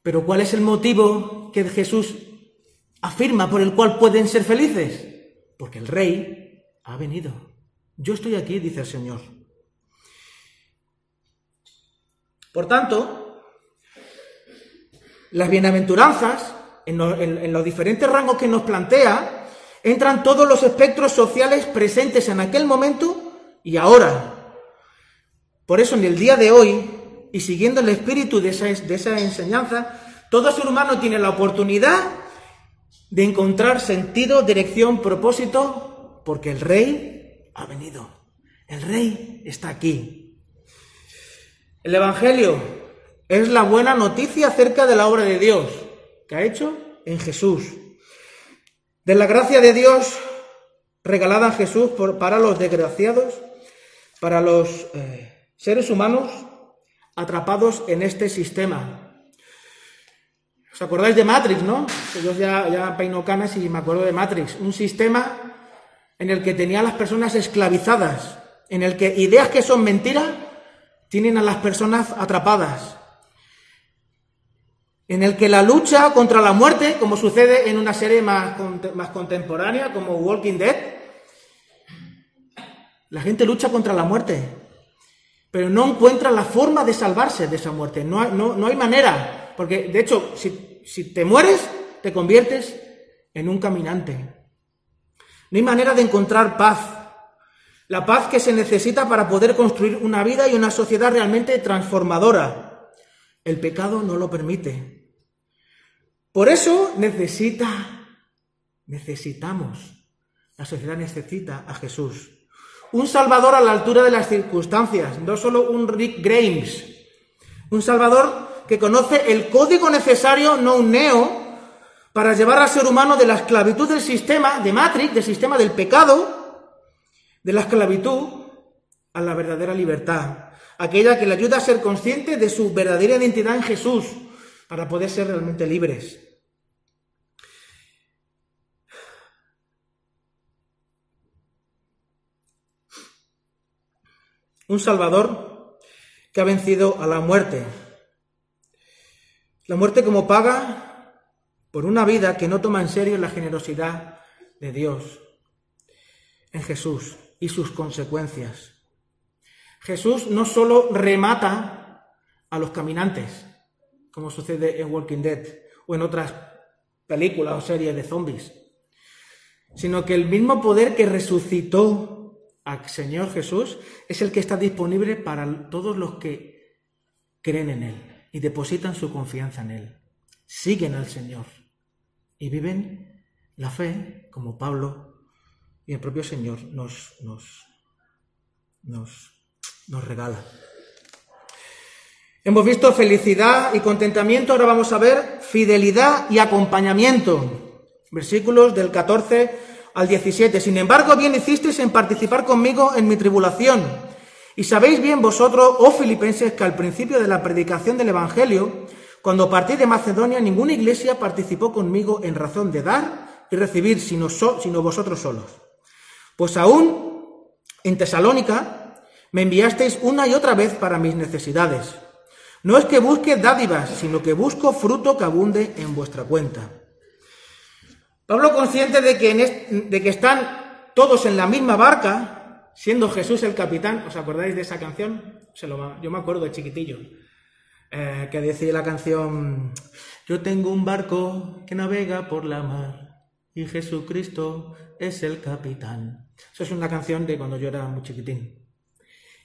Pero ¿cuál es el motivo que Jesús afirma por el cual pueden ser felices? Porque el rey ha venido. Yo estoy aquí, dice el Señor. Por tanto, las bienaventuranzas, en, lo, en, en los diferentes rangos que nos plantea, entran todos los espectros sociales presentes en aquel momento y ahora. Por eso, en el día de hoy, y siguiendo el espíritu de esa, de esa enseñanza, todo ser humano tiene la oportunidad de encontrar sentido, dirección, propósito, porque el rey ha venido. El rey está aquí. El Evangelio es la buena noticia acerca de la obra de Dios que ha hecho en Jesús. De la gracia de Dios regalada a Jesús por, para los desgraciados, para los eh, seres humanos atrapados en este sistema. ¿Os acordáis de Matrix, no? Yo ya, ya peino canas y me acuerdo de Matrix. Un sistema en el que tenía a las personas esclavizadas, en el que ideas que son mentiras tienen a las personas atrapadas, en el que la lucha contra la muerte, como sucede en una serie más, más contemporánea, como Walking Dead, la gente lucha contra la muerte, pero no encuentra la forma de salvarse de esa muerte. No hay, no, no hay manera. Porque, de hecho, si, si te mueres, te conviertes en un caminante. No hay manera de encontrar paz. La paz que se necesita para poder construir una vida y una sociedad realmente transformadora. El pecado no lo permite. Por eso necesita, necesitamos, la sociedad necesita a Jesús. Un salvador a la altura de las circunstancias, no solo un Rick Grimes. Un salvador que conoce el código necesario, no un neo, para llevar al ser humano de la esclavitud del sistema, de Matrix, del sistema del pecado, de la esclavitud a la verdadera libertad, aquella que le ayuda a ser consciente de su verdadera identidad en Jesús para poder ser realmente libres. Un Salvador que ha vencido a la muerte. La muerte como paga por una vida que no toma en serio la generosidad de Dios en Jesús y sus consecuencias. Jesús no solo remata a los caminantes, como sucede en Walking Dead o en otras películas o series de zombies, sino que el mismo poder que resucitó al Señor Jesús es el que está disponible para todos los que creen en Él y depositan su confianza en Él, siguen al Señor y viven la fe como Pablo y el propio Señor nos, nos, nos, nos regala. Hemos visto felicidad y contentamiento, ahora vamos a ver fidelidad y acompañamiento, versículos del catorce al diecisiete. Sin embargo, bien hicisteis en participar conmigo en mi tribulación. Y sabéis bien vosotros, oh filipenses, que al principio de la predicación del Evangelio, cuando partí de Macedonia, ninguna iglesia participó conmigo en razón de dar y recibir, sino, so, sino vosotros solos. Pues aún en Tesalónica me enviasteis una y otra vez para mis necesidades. No es que busque dádivas, sino que busco fruto que abunde en vuestra cuenta. Pablo, consciente de que, en este, de que están todos en la misma barca, siendo Jesús el capitán. ¿Os acordáis de esa canción? Se lo, yo me acuerdo de chiquitillo, eh, que decía la canción: yo tengo un barco que navega por la mar y Jesucristo es el capitán. Eso es una canción de cuando yo era muy chiquitín.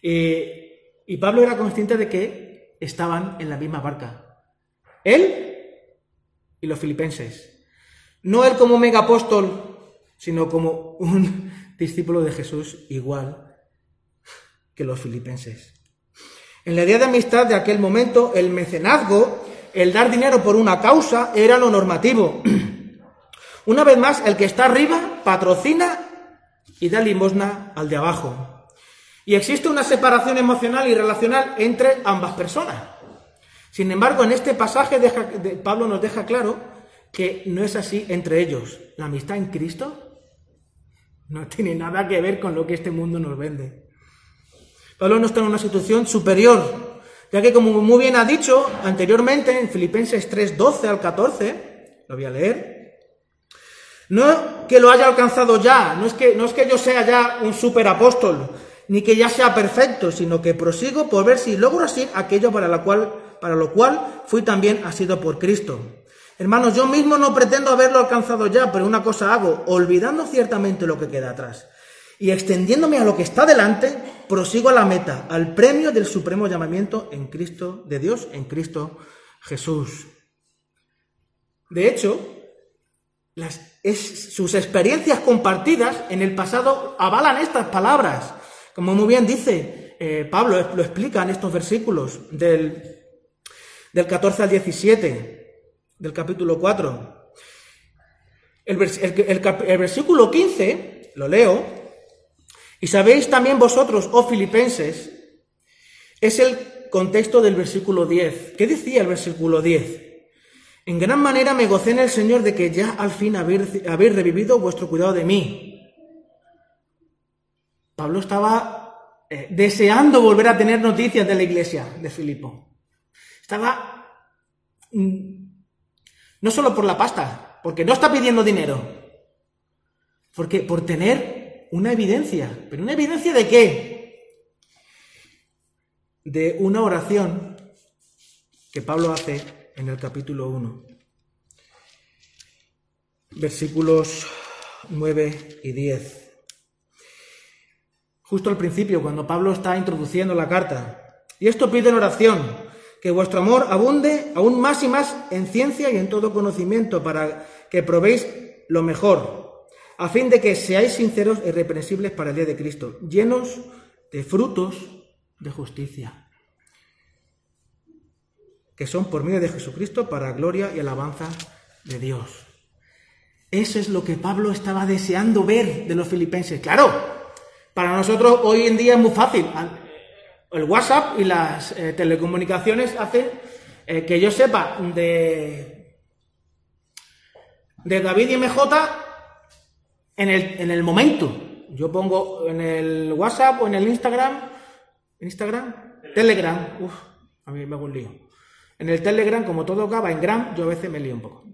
Eh, y Pablo era consciente de que estaban en la misma barca, él y los filipenses. No él como mega apóstol, sino como un discípulo de Jesús igual que los filipenses. En la idea de amistad de aquel momento, el mecenazgo, el dar dinero por una causa, era lo normativo. Una vez más, el que está arriba patrocina y da limosna al de abajo. Y existe una separación emocional y relacional entre ambas personas. Sin embargo, en este pasaje deja, de, Pablo nos deja claro que no es así entre ellos. La amistad en Cristo no tiene nada que ver con lo que este mundo nos vende. Pablo no está en una situación superior, ya que, como muy bien ha dicho anteriormente en Filipenses tres, doce al catorce, lo voy a leer, no que lo haya alcanzado ya, no es que, no es que yo sea ya un superapóstol, ni que ya sea perfecto, sino que prosigo por ver si logro así aquello para, la cual, para lo cual fui también asido por Cristo. Hermanos, yo mismo no pretendo haberlo alcanzado ya, pero una cosa hago, olvidando ciertamente lo que queda atrás y extendiéndome a lo que está delante, prosigo a la meta, al premio del supremo llamamiento en Cristo, de Dios en Cristo Jesús. De hecho, las, es, sus experiencias compartidas en el pasado avalan estas palabras. Como muy bien dice eh, Pablo, lo explica en estos versículos del, del catorce al diecisiete. Del capítulo cuatro, el, vers el, el, cap el versículo quince, lo leo, y sabéis también vosotros, oh filipenses, es el contexto del versículo diez. ¿Qué decía el versículo diez? En gran manera me gocé en el Señor de que ya al fin habéis, habéis revivido vuestro cuidado de mí. Pablo estaba eh, deseando volver a tener noticias de la iglesia de Filipo. Estaba... Mm, No solo por la pasta, porque no está pidiendo dinero, porque por tener una evidencia. ¿Pero una evidencia de qué? De una oración que Pablo hace en el capítulo uno, versículos nueve y diez. Justo al principio, cuando Pablo está introduciendo la carta. Y esto pide en oración: que vuestro amor abunde aún más y más en ciencia y en todo conocimiento, para que probéis lo mejor, a fin de que seáis sinceros e irreprensibles para el día de Cristo, llenos de frutos de justicia, que son por medio de Jesucristo para gloria y alabanza de Dios. Eso es lo que Pablo estaba deseando ver de los filipenses. Claro, Para nosotros hoy en día es muy fácil. El WhatsApp y las eh, telecomunicaciones hacen eh, que yo sepa de, de David y M J en el, en el momento. Yo pongo en el WhatsApp o en el Instagram, Instagram, Telegram, uff, a mí me hago un lío. En el Telegram, como todo acaba en gram, yo a veces me lío un poco.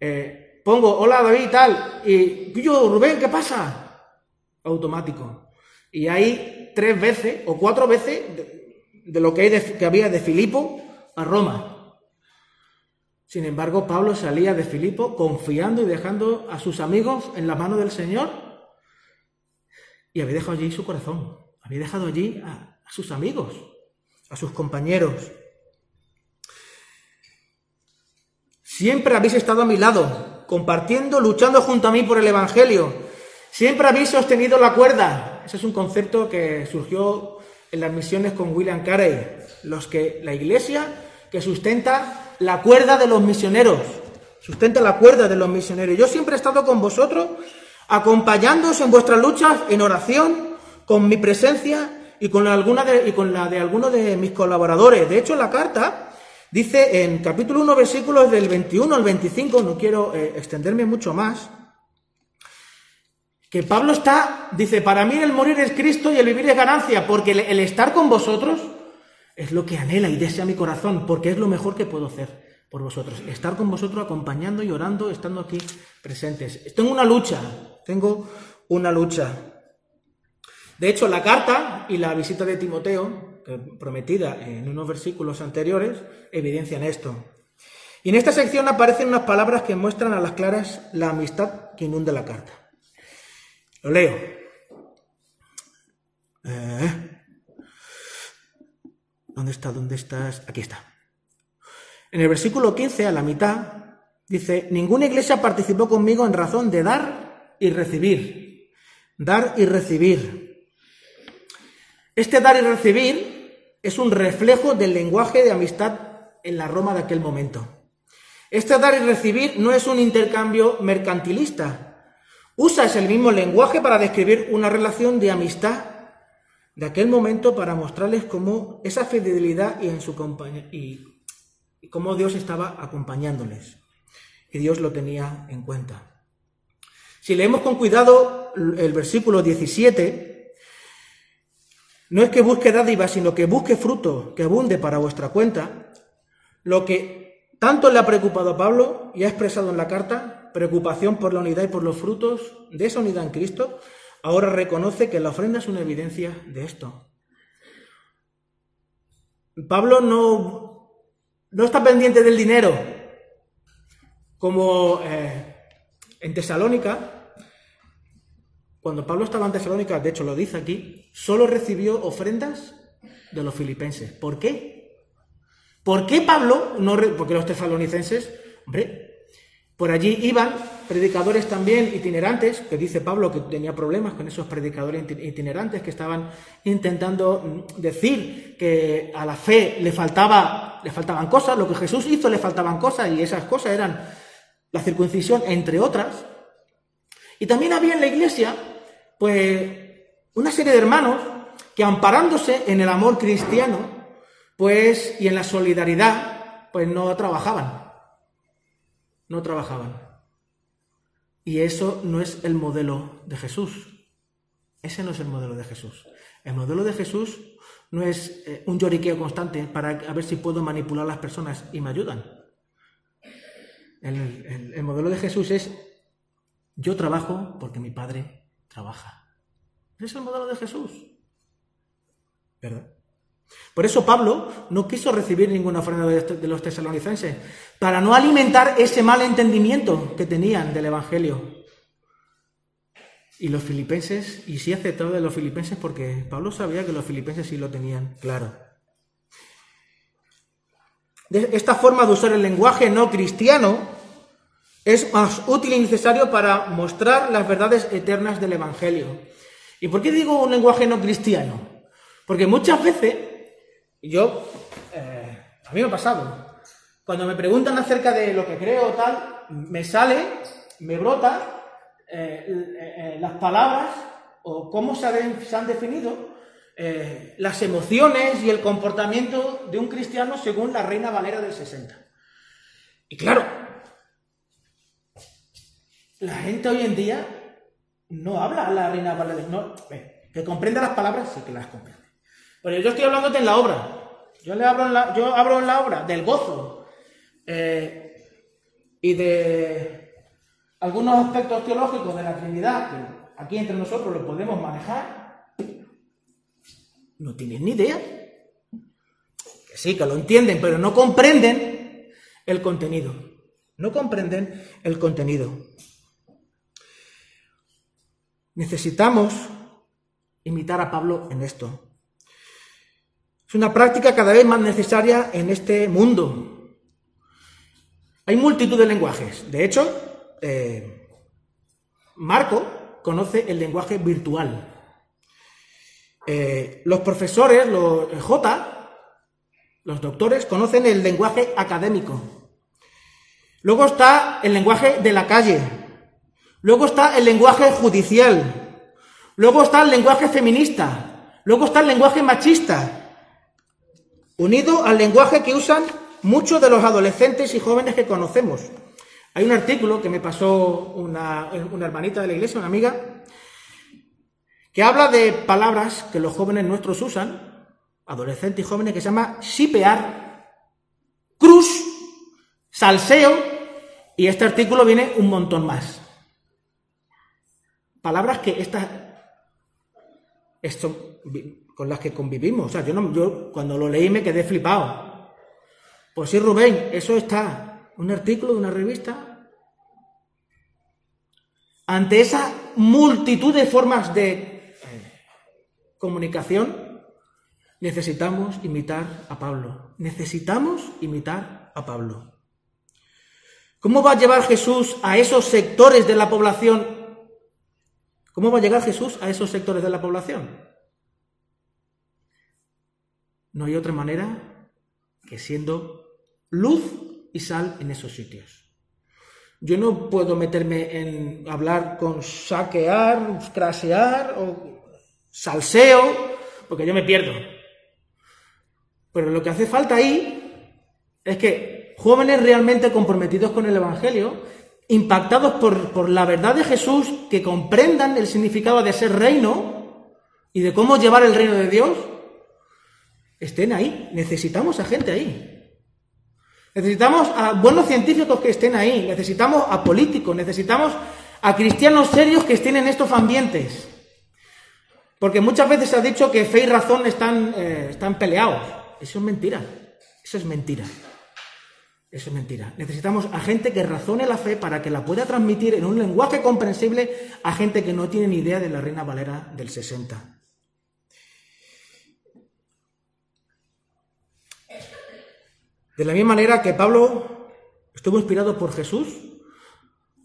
Eh, pongo, hola David, tal, y yo, Rubén, ¿qué pasa? Automático. Y hay tres veces o cuatro veces de, de lo que, hay de, que había de Filipo a Roma. Sin embargo, Pablo salía de Filipo confiando y dejando a sus amigos en las manos del Señor, y había dejado allí su corazón, había dejado allí a, a sus amigos, a sus compañeros. Siempre habéis estado a mi lado, compartiendo, luchando junto a mí por el Evangelio. Siempre habéis sostenido la cuerda. Ese es un concepto que surgió en las misiones con William Carey. Los que, la iglesia que sustenta la cuerda de los misioneros. Sustenta la cuerda de los misioneros. Yo siempre he estado con vosotros, acompañándoos en vuestras luchas, en oración, con mi presencia y con, alguna de, y con la de algunos de mis colaboradores. De hecho, la carta dice en capítulo uno, versículos del veintiuno al veinticinco, no quiero eh, extenderme mucho más, que Pablo está, dice, para mí el morir es Cristo y el vivir es ganancia, porque el, el estar con vosotros es lo que anhela y desea mi corazón, porque es lo mejor que puedo hacer por vosotros. Estar con vosotros, acompañando y orando, estando aquí presentes. Tengo una lucha, tengo una lucha. De hecho, la carta y la visita de Timoteo, prometida en unos versículos anteriores, evidencian esto. Y en esta sección aparecen unas palabras que muestran a las claras la amistad que inunda la carta. Lo leo. Eh, ¿Dónde está? ¿Dónde estás? Aquí está. En el versículo quince, a la mitad, dice: ninguna iglesia participó conmigo en razón de dar y recibir. Dar y recibir. Este dar y recibir es un reflejo del lenguaje de amistad en la Roma de aquel momento. Este dar y recibir no es un intercambio mercantilista. Usa el mismo lenguaje para describir una relación de amistad de aquel momento, para mostrarles cómo esa fidelidad y, en su compañ- y, y cómo Dios estaba acompañándoles. Y Dios lo tenía en cuenta. Si leemos con cuidado el versículo diecisiete... No es que busque dádiva, sino que busque fruto que abunde para vuestra cuenta. Lo que tanto le ha preocupado a Pablo y ha expresado en la carta, preocupación por la unidad y por los frutos de esa unidad en Cristo, ahora reconoce que la ofrenda es una evidencia de esto. Pablo no, no está pendiente del dinero, como eh, en Tesalónica. Cuando Pablo estaba en Tesalónica, de hecho lo dice aquí, solo recibió ofrendas de los filipenses. ¿Por qué? ¿Por qué Pablo? No re... Porque los tesalonicenses, hombre, por allí iban predicadores también itinerantes, que dice Pablo que tenía problemas con esos predicadores itinerantes que estaban intentando decir que a la fe le, faltaba, le faltaban cosas, lo que Jesús hizo le faltaban cosas, y esas cosas eran la circuncisión, entre otras. Y también había en la iglesia, pues, una serie de hermanos que, amparándose en el amor cristiano, pues, y en la solidaridad, pues no trabajaban. No trabajaban. Y eso no es el modelo de Jesús. Ese no es el modelo de Jesús. El modelo de Jesús no es eh, un lloriqueo constante para a ver si puedo manipular a las personas y me ayudan. El, el, el modelo de Jesús es: yo trabajo porque mi Padre trabaja. Es el modelo de Jesús, ¿verdad? Por eso Pablo no quiso recibir ninguna ofrenda de los tesalonicenses, para no alimentar ese mal entendimiento que tenían del Evangelio. Y los filipenses, y sí aceptó de los filipenses, porque Pablo sabía que los filipenses sí lo tenían claro. De esta forma de usar el lenguaje no cristiano es más útil y necesario para mostrar las verdades eternas del Evangelio. ¿Y por qué digo un lenguaje no cristiano? Porque muchas veces, yo, eh, a mí me ha pasado, cuando me preguntan acerca de lo que creo o tal, me sale, me brota eh, eh, las palabras o cómo se, ha de, se han definido eh, las emociones y el comportamiento de un cristiano según la Reina Valera del sesenta. Y claro, la gente hoy en día no habla a la Reina Valera. No, eh, que comprenda las palabras, sí que las comprende. Pero yo estoy hablándote en la obra. Yo, le abro, en la, yo abro en la obra del gozo eh, y de algunos aspectos teológicos de la Trinidad, que aquí entre nosotros los podemos manejar. No tienen ni idea. Que sí, que lo entienden, pero no comprenden el contenido. No comprenden el contenido. Necesitamos imitar a Pablo en esto. Es una práctica cada vez más necesaria en este mundo. Hay multitud de lenguajes. De hecho, eh, Marco conoce el lenguaje virtual. Eh, los profesores, los J, los doctores, conocen el lenguaje académico. Luego está el lenguaje de la calle. Luego está el lenguaje judicial. Luego está el lenguaje feminista. Luego está el lenguaje machista. Unido al lenguaje que usan muchos de los adolescentes y jóvenes que conocemos. Hay un artículo que me pasó una, una hermanita de la iglesia, una amiga, que habla de palabras que los jóvenes nuestros usan, adolescentes y jóvenes, que se llama shipear, cruz, salseo, y este artículo viene un montón más. Palabras que estas... Esto, con las que convivimos, o sea, yo, no, yo cuando lo leí me quedé flipado. Pues sí, Rubén, eso está, un artículo de una revista. Ante esa multitud de formas de comunicación, necesitamos imitar a Pablo, necesitamos imitar a Pablo. ¿Cómo va a llevar Jesús a esos sectores de la población? ¿Cómo va a llegar Jesús a esos sectores de la población? No hay otra manera que siendo luz y sal en esos sitios. Yo no puedo meterme en hablar con saquear, crasear o salseo, porque yo me pierdo. Pero lo que hace falta ahí es que jóvenes realmente comprometidos con el Evangelio, impactados por, por la verdad de Jesús, que comprendan el significado de ser reino y de cómo llevar el reino de Dios, estén ahí. Necesitamos a gente ahí. Necesitamos a buenos científicos que estén ahí. Necesitamos a políticos. Necesitamos a cristianos serios que estén en estos ambientes. Porque muchas veces se ha dicho que fe y razón están, eh, están peleados. Eso es mentira. Eso es mentira. Eso es mentira. Necesitamos a gente que razone la fe para que la pueda transmitir en un lenguaje comprensible a gente que no tiene ni idea de la Reina Valera del sesenta. De la misma manera que Pablo estuvo inspirado por Jesús,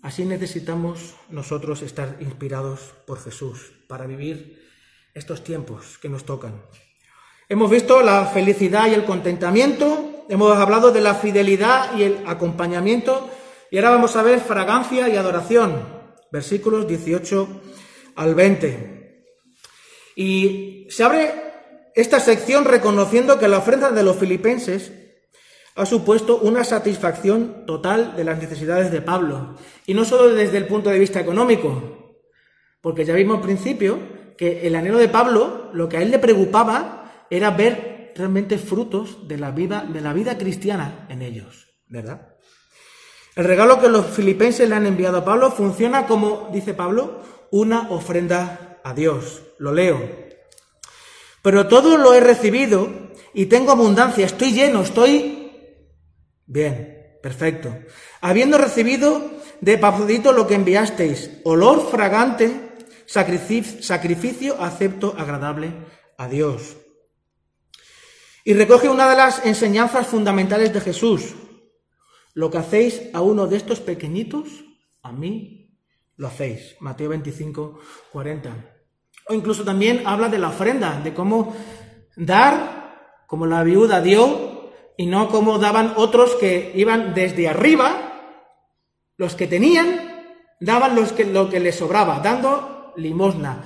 así necesitamos nosotros estar inspirados por Jesús para vivir estos tiempos que nos tocan. Hemos visto la felicidad y el contentamiento, hemos hablado de la fidelidad y el acompañamiento, y ahora vamos a ver fragancia y adoración, versículos dieciocho al veinte. Y se abre esta sección reconociendo que la ofrenda de los filipenses ha supuesto una satisfacción total de las necesidades de Pablo. Y no solo desde el punto de vista económico, porque ya vimos al principio que el anhelo de Pablo, lo que a él le preocupaba, era ver realmente frutos de la vida, de la vida cristiana en ellos, ¿verdad? El regalo que los filipenses le han enviado a Pablo funciona como, dice Pablo, una ofrenda a Dios. Lo leo. Pero todo lo he recibido y tengo abundancia, estoy lleno, estoy... Bien, perfecto. Habiendo recibido de Epafrodito lo que enviasteis, olor fragante, sacrificio acepto agradable a Dios. Y recoge una de las enseñanzas fundamentales de Jesús. Lo que hacéis a uno de estos pequeñitos, a mí lo hacéis. Mateo veinticinco, cuarenta. O incluso también habla de la ofrenda, de cómo dar, como la viuda dio, y no como daban otros que iban desde arriba, los que tenían, daban los que, lo que les sobraba, dando limosna.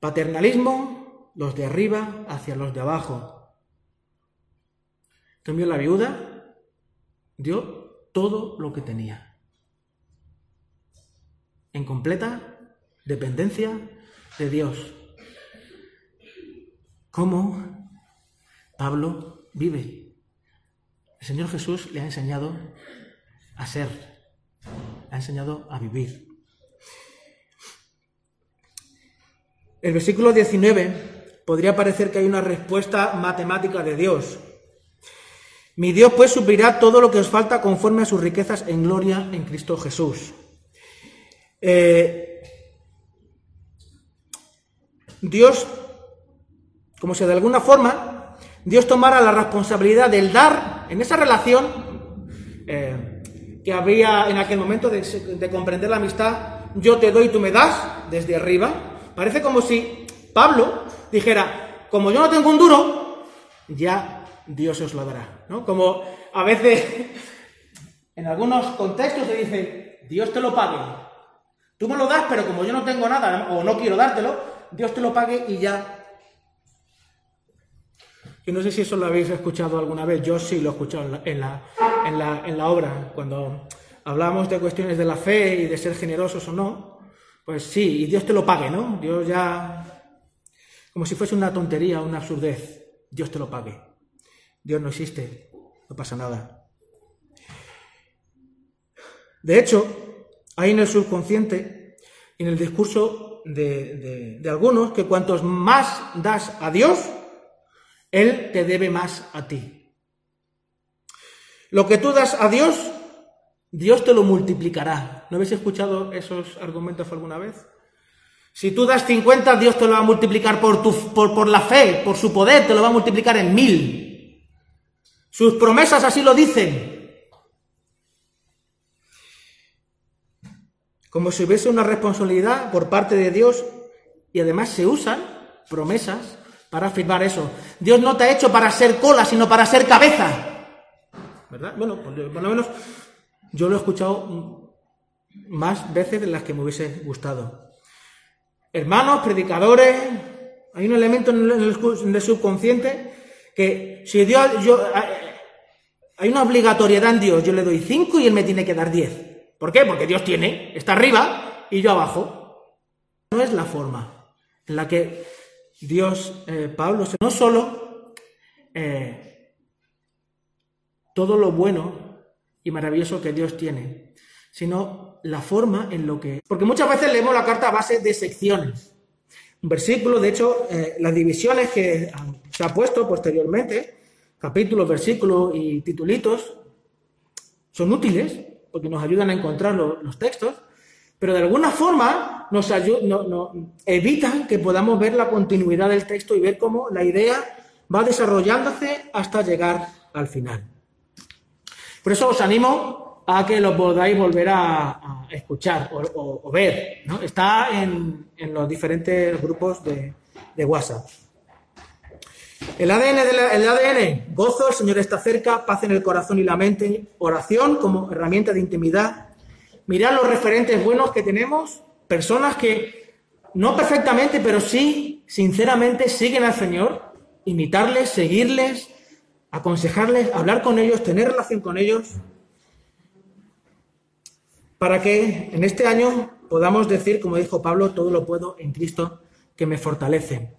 Paternalismo, los de arriba hacia los de abajo. En cambio, la viuda dio todo lo que tenía, en completa dependencia de Dios. ¿Cómo Pablo vive? El Señor Jesús le ha enseñado a ser, le ha enseñado a vivir. El versículo diecinueve podría parecer que hay una respuesta matemática de Dios. Mi Dios pues suplirá todo lo que os falta conforme a sus riquezas en gloria en Cristo Jesús. Eh, Dios, como si de alguna forma Dios tomara la responsabilidad del dar en esa relación eh, que había en aquel momento de, de comprender la amistad, yo te doy, tú me das, desde arriba. Parece como si Pablo dijera, como yo no tengo un duro, ya Dios os lo dará, ¿no? Como a veces, en algunos contextos se dice, Dios te lo pague. Tú me lo das, pero como yo no tengo nada, o no quiero dártelo, Dios te lo pague y ya. Yo no sé si eso lo habéis escuchado alguna vez, yo sí lo he escuchado en la, en la, en la, en la obra, cuando hablamos de cuestiones de la fe y de ser generosos o no. Pues sí, y Dios te lo pague, ¿no? Dios ya... Como si fuese una tontería, una absurdez. Dios te lo pague. Dios no existe, no pasa nada. De hecho, hay en el subconsciente, en el discurso de, de, de algunos, que cuantos más das a Dios, Él te debe más a ti. Lo que tú das a Dios, Dios te lo multiplicará. ¿No habéis escuchado esos argumentos alguna vez? Si tú das cincuenta, Dios te lo va a multiplicar por, tu, por, por la fe, por su poder, te lo va a multiplicar en mil. Sus promesas así lo dicen. Como si hubiese una responsabilidad por parte de Dios, y además se usan promesas para afirmar eso. Dios no te ha hecho para ser cola, sino para ser cabeza. ¿Verdad? Bueno, por lo menos... yo lo he escuchado más veces de las que me hubiese gustado. Hermanos, predicadores, hay un elemento en el, en el subconsciente que si Dios, yo, hay una obligatoriedad en Dios, yo le doy cinco y Él me tiene que dar diez. ¿Por qué? Porque Dios tiene, está arriba y yo abajo. No es la forma en la que Dios, eh, Pablo, no solo eh, todo lo bueno y maravilloso que Dios tiene, sino la forma en lo que... Porque muchas veces leemos la carta a base de secciones. Un versículo, de hecho, eh, las divisiones que se ha puesto posteriormente, capítulos, versículos y titulitos, son útiles porque nos ayudan a encontrar lo, los textos, pero de alguna forma nos ayu- no, no, evitan que podamos ver la continuidad del texto y ver cómo la idea va desarrollándose hasta llegar al final. Por eso os animo a que lo podáis volver a, a escuchar o, o, o ver, ¿no? Está en, en los diferentes grupos de, de WhatsApp. El A D N, de la, el A D N, gozo, el Señor está cerca, paz en el corazón y la mente, oración como herramienta de intimidad. Mirad los referentes buenos que tenemos, personas que no perfectamente, pero sí, sinceramente, siguen al Señor, imitarles, seguirles, aconsejarles, hablar con ellos, tener relación con ellos, para que en este año podamos decir, como dijo Pablo, todo lo puedo en Cristo que me fortalece.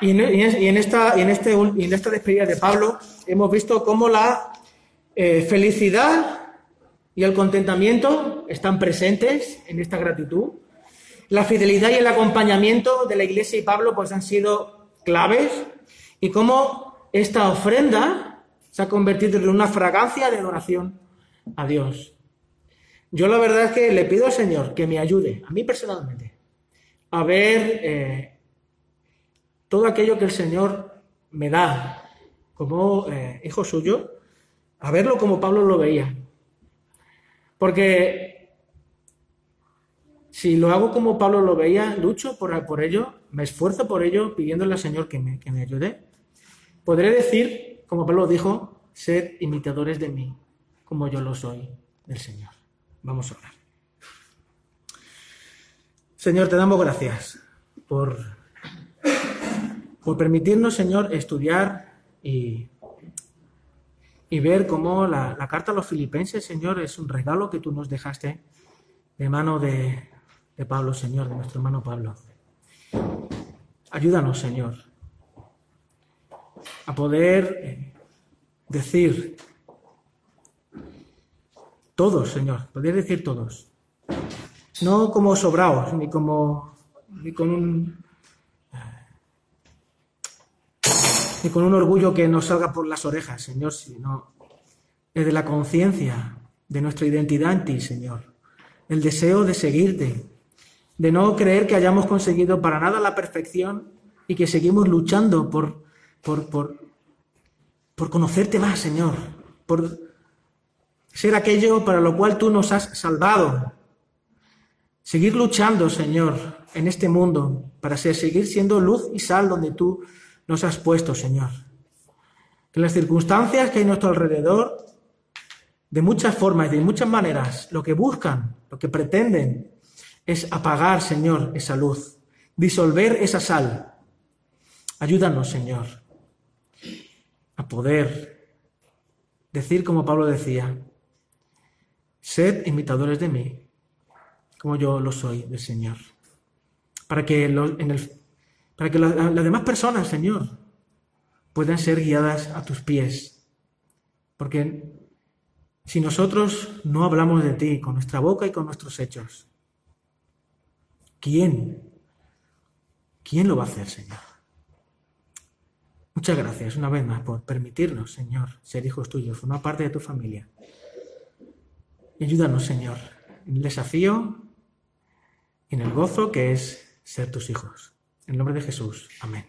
Y en, y en, esta, y en, este, y en esta despedida de Pablo hemos visto cómo la eh, felicidad y el contentamiento están presentes en esta gratitud. La fidelidad y el acompañamiento de la Iglesia y Pablo pues han sido claves, y cómo esta ofrenda se ha convertido en una fragancia de adoración a Dios. Yo la verdad es que le pido al Señor que me ayude, a mí personalmente, a ver eh, todo aquello que el Señor me da como eh, hijo suyo, a verlo como Pablo lo veía. Porque si lo hago como Pablo lo veía, lucho por, por ello, me esfuerzo por ello, pidiéndole al Señor que me, que me ayude. Podré decir, como Pablo dijo, sed imitadores de mí, como yo lo soy del Señor. Vamos a orar. Señor, te damos gracias por, por permitirnos, Señor, estudiar y, y ver cómo la, la carta a los Filipenses, Señor, es un regalo que tú nos dejaste de mano de, de Pablo, Señor, de nuestro hermano Pablo. Ayúdanos, Señor, a poder decir todos, Señor, poder decir todos. No como sobraos, ni como ni con un ni con un orgullo que nos salga por las orejas, Señor, sino desde la conciencia de nuestra identidad en ti, Señor. El deseo de seguirte, de no creer que hayamos conseguido para nada la perfección y que seguimos luchando por, por, por, por conocerte más, Señor, por ser aquello para lo cual tú nos has salvado. Seguir luchando, Señor, en este mundo para ser, seguir siendo luz y sal donde tú nos has puesto, Señor. Que las circunstancias que hay a nuestro alrededor, de muchas formas y de muchas maneras, lo que buscan, lo que pretenden, es apagar, Señor, esa luz, disolver esa sal. Ayúdanos, Señor, a poder decir como Pablo decía: sed imitadores de mí, como yo lo soy del Señor. Para que, lo, en el, para que la, la, las demás personas, Señor, puedan ser guiadas a tus pies. Porque si nosotros no hablamos de ti con nuestra boca y con nuestros hechos, ¿Quién? ¿Quién lo va a hacer, Señor? Muchas gracias una vez más por permitirnos, Señor, ser hijos tuyos, formar parte de tu familia. Ayúdanos, Señor, en el desafío y en el gozo que es ser tus hijos. En el nombre de Jesús. Amén.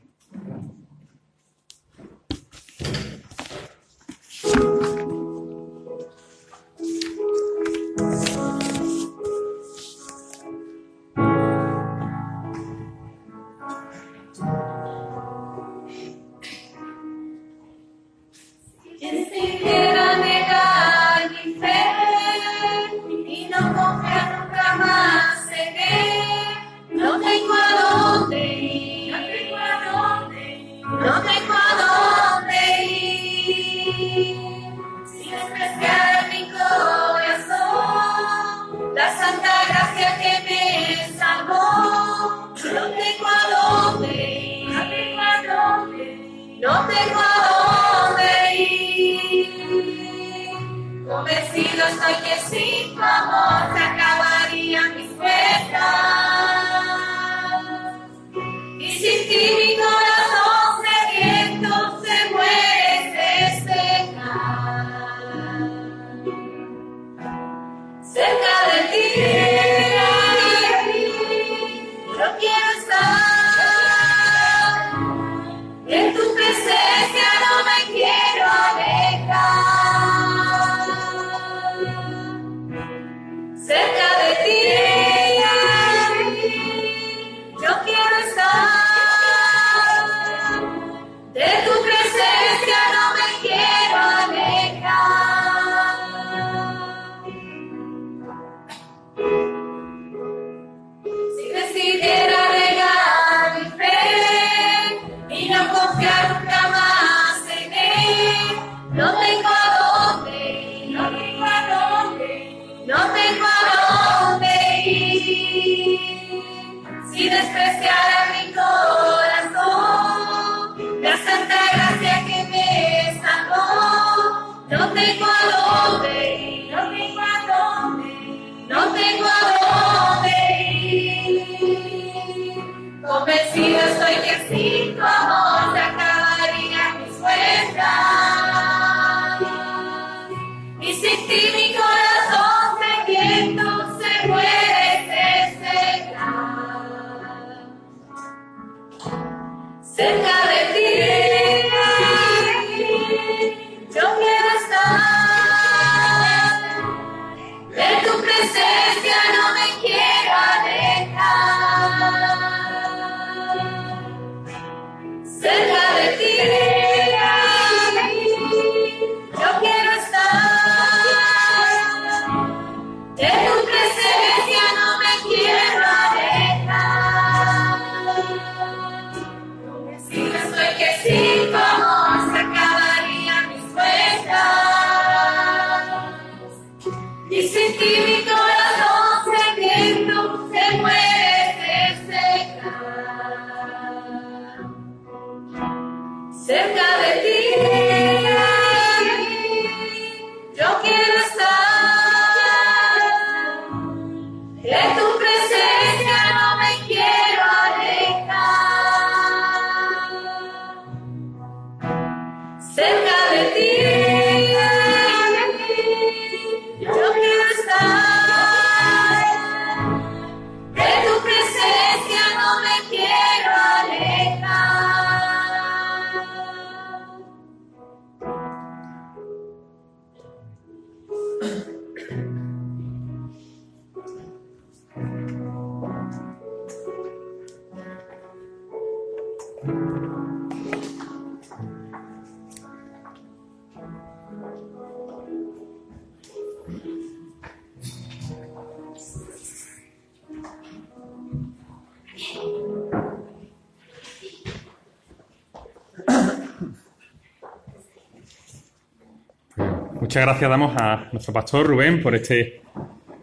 Muchas gracias damos a nuestro pastor Rubén por este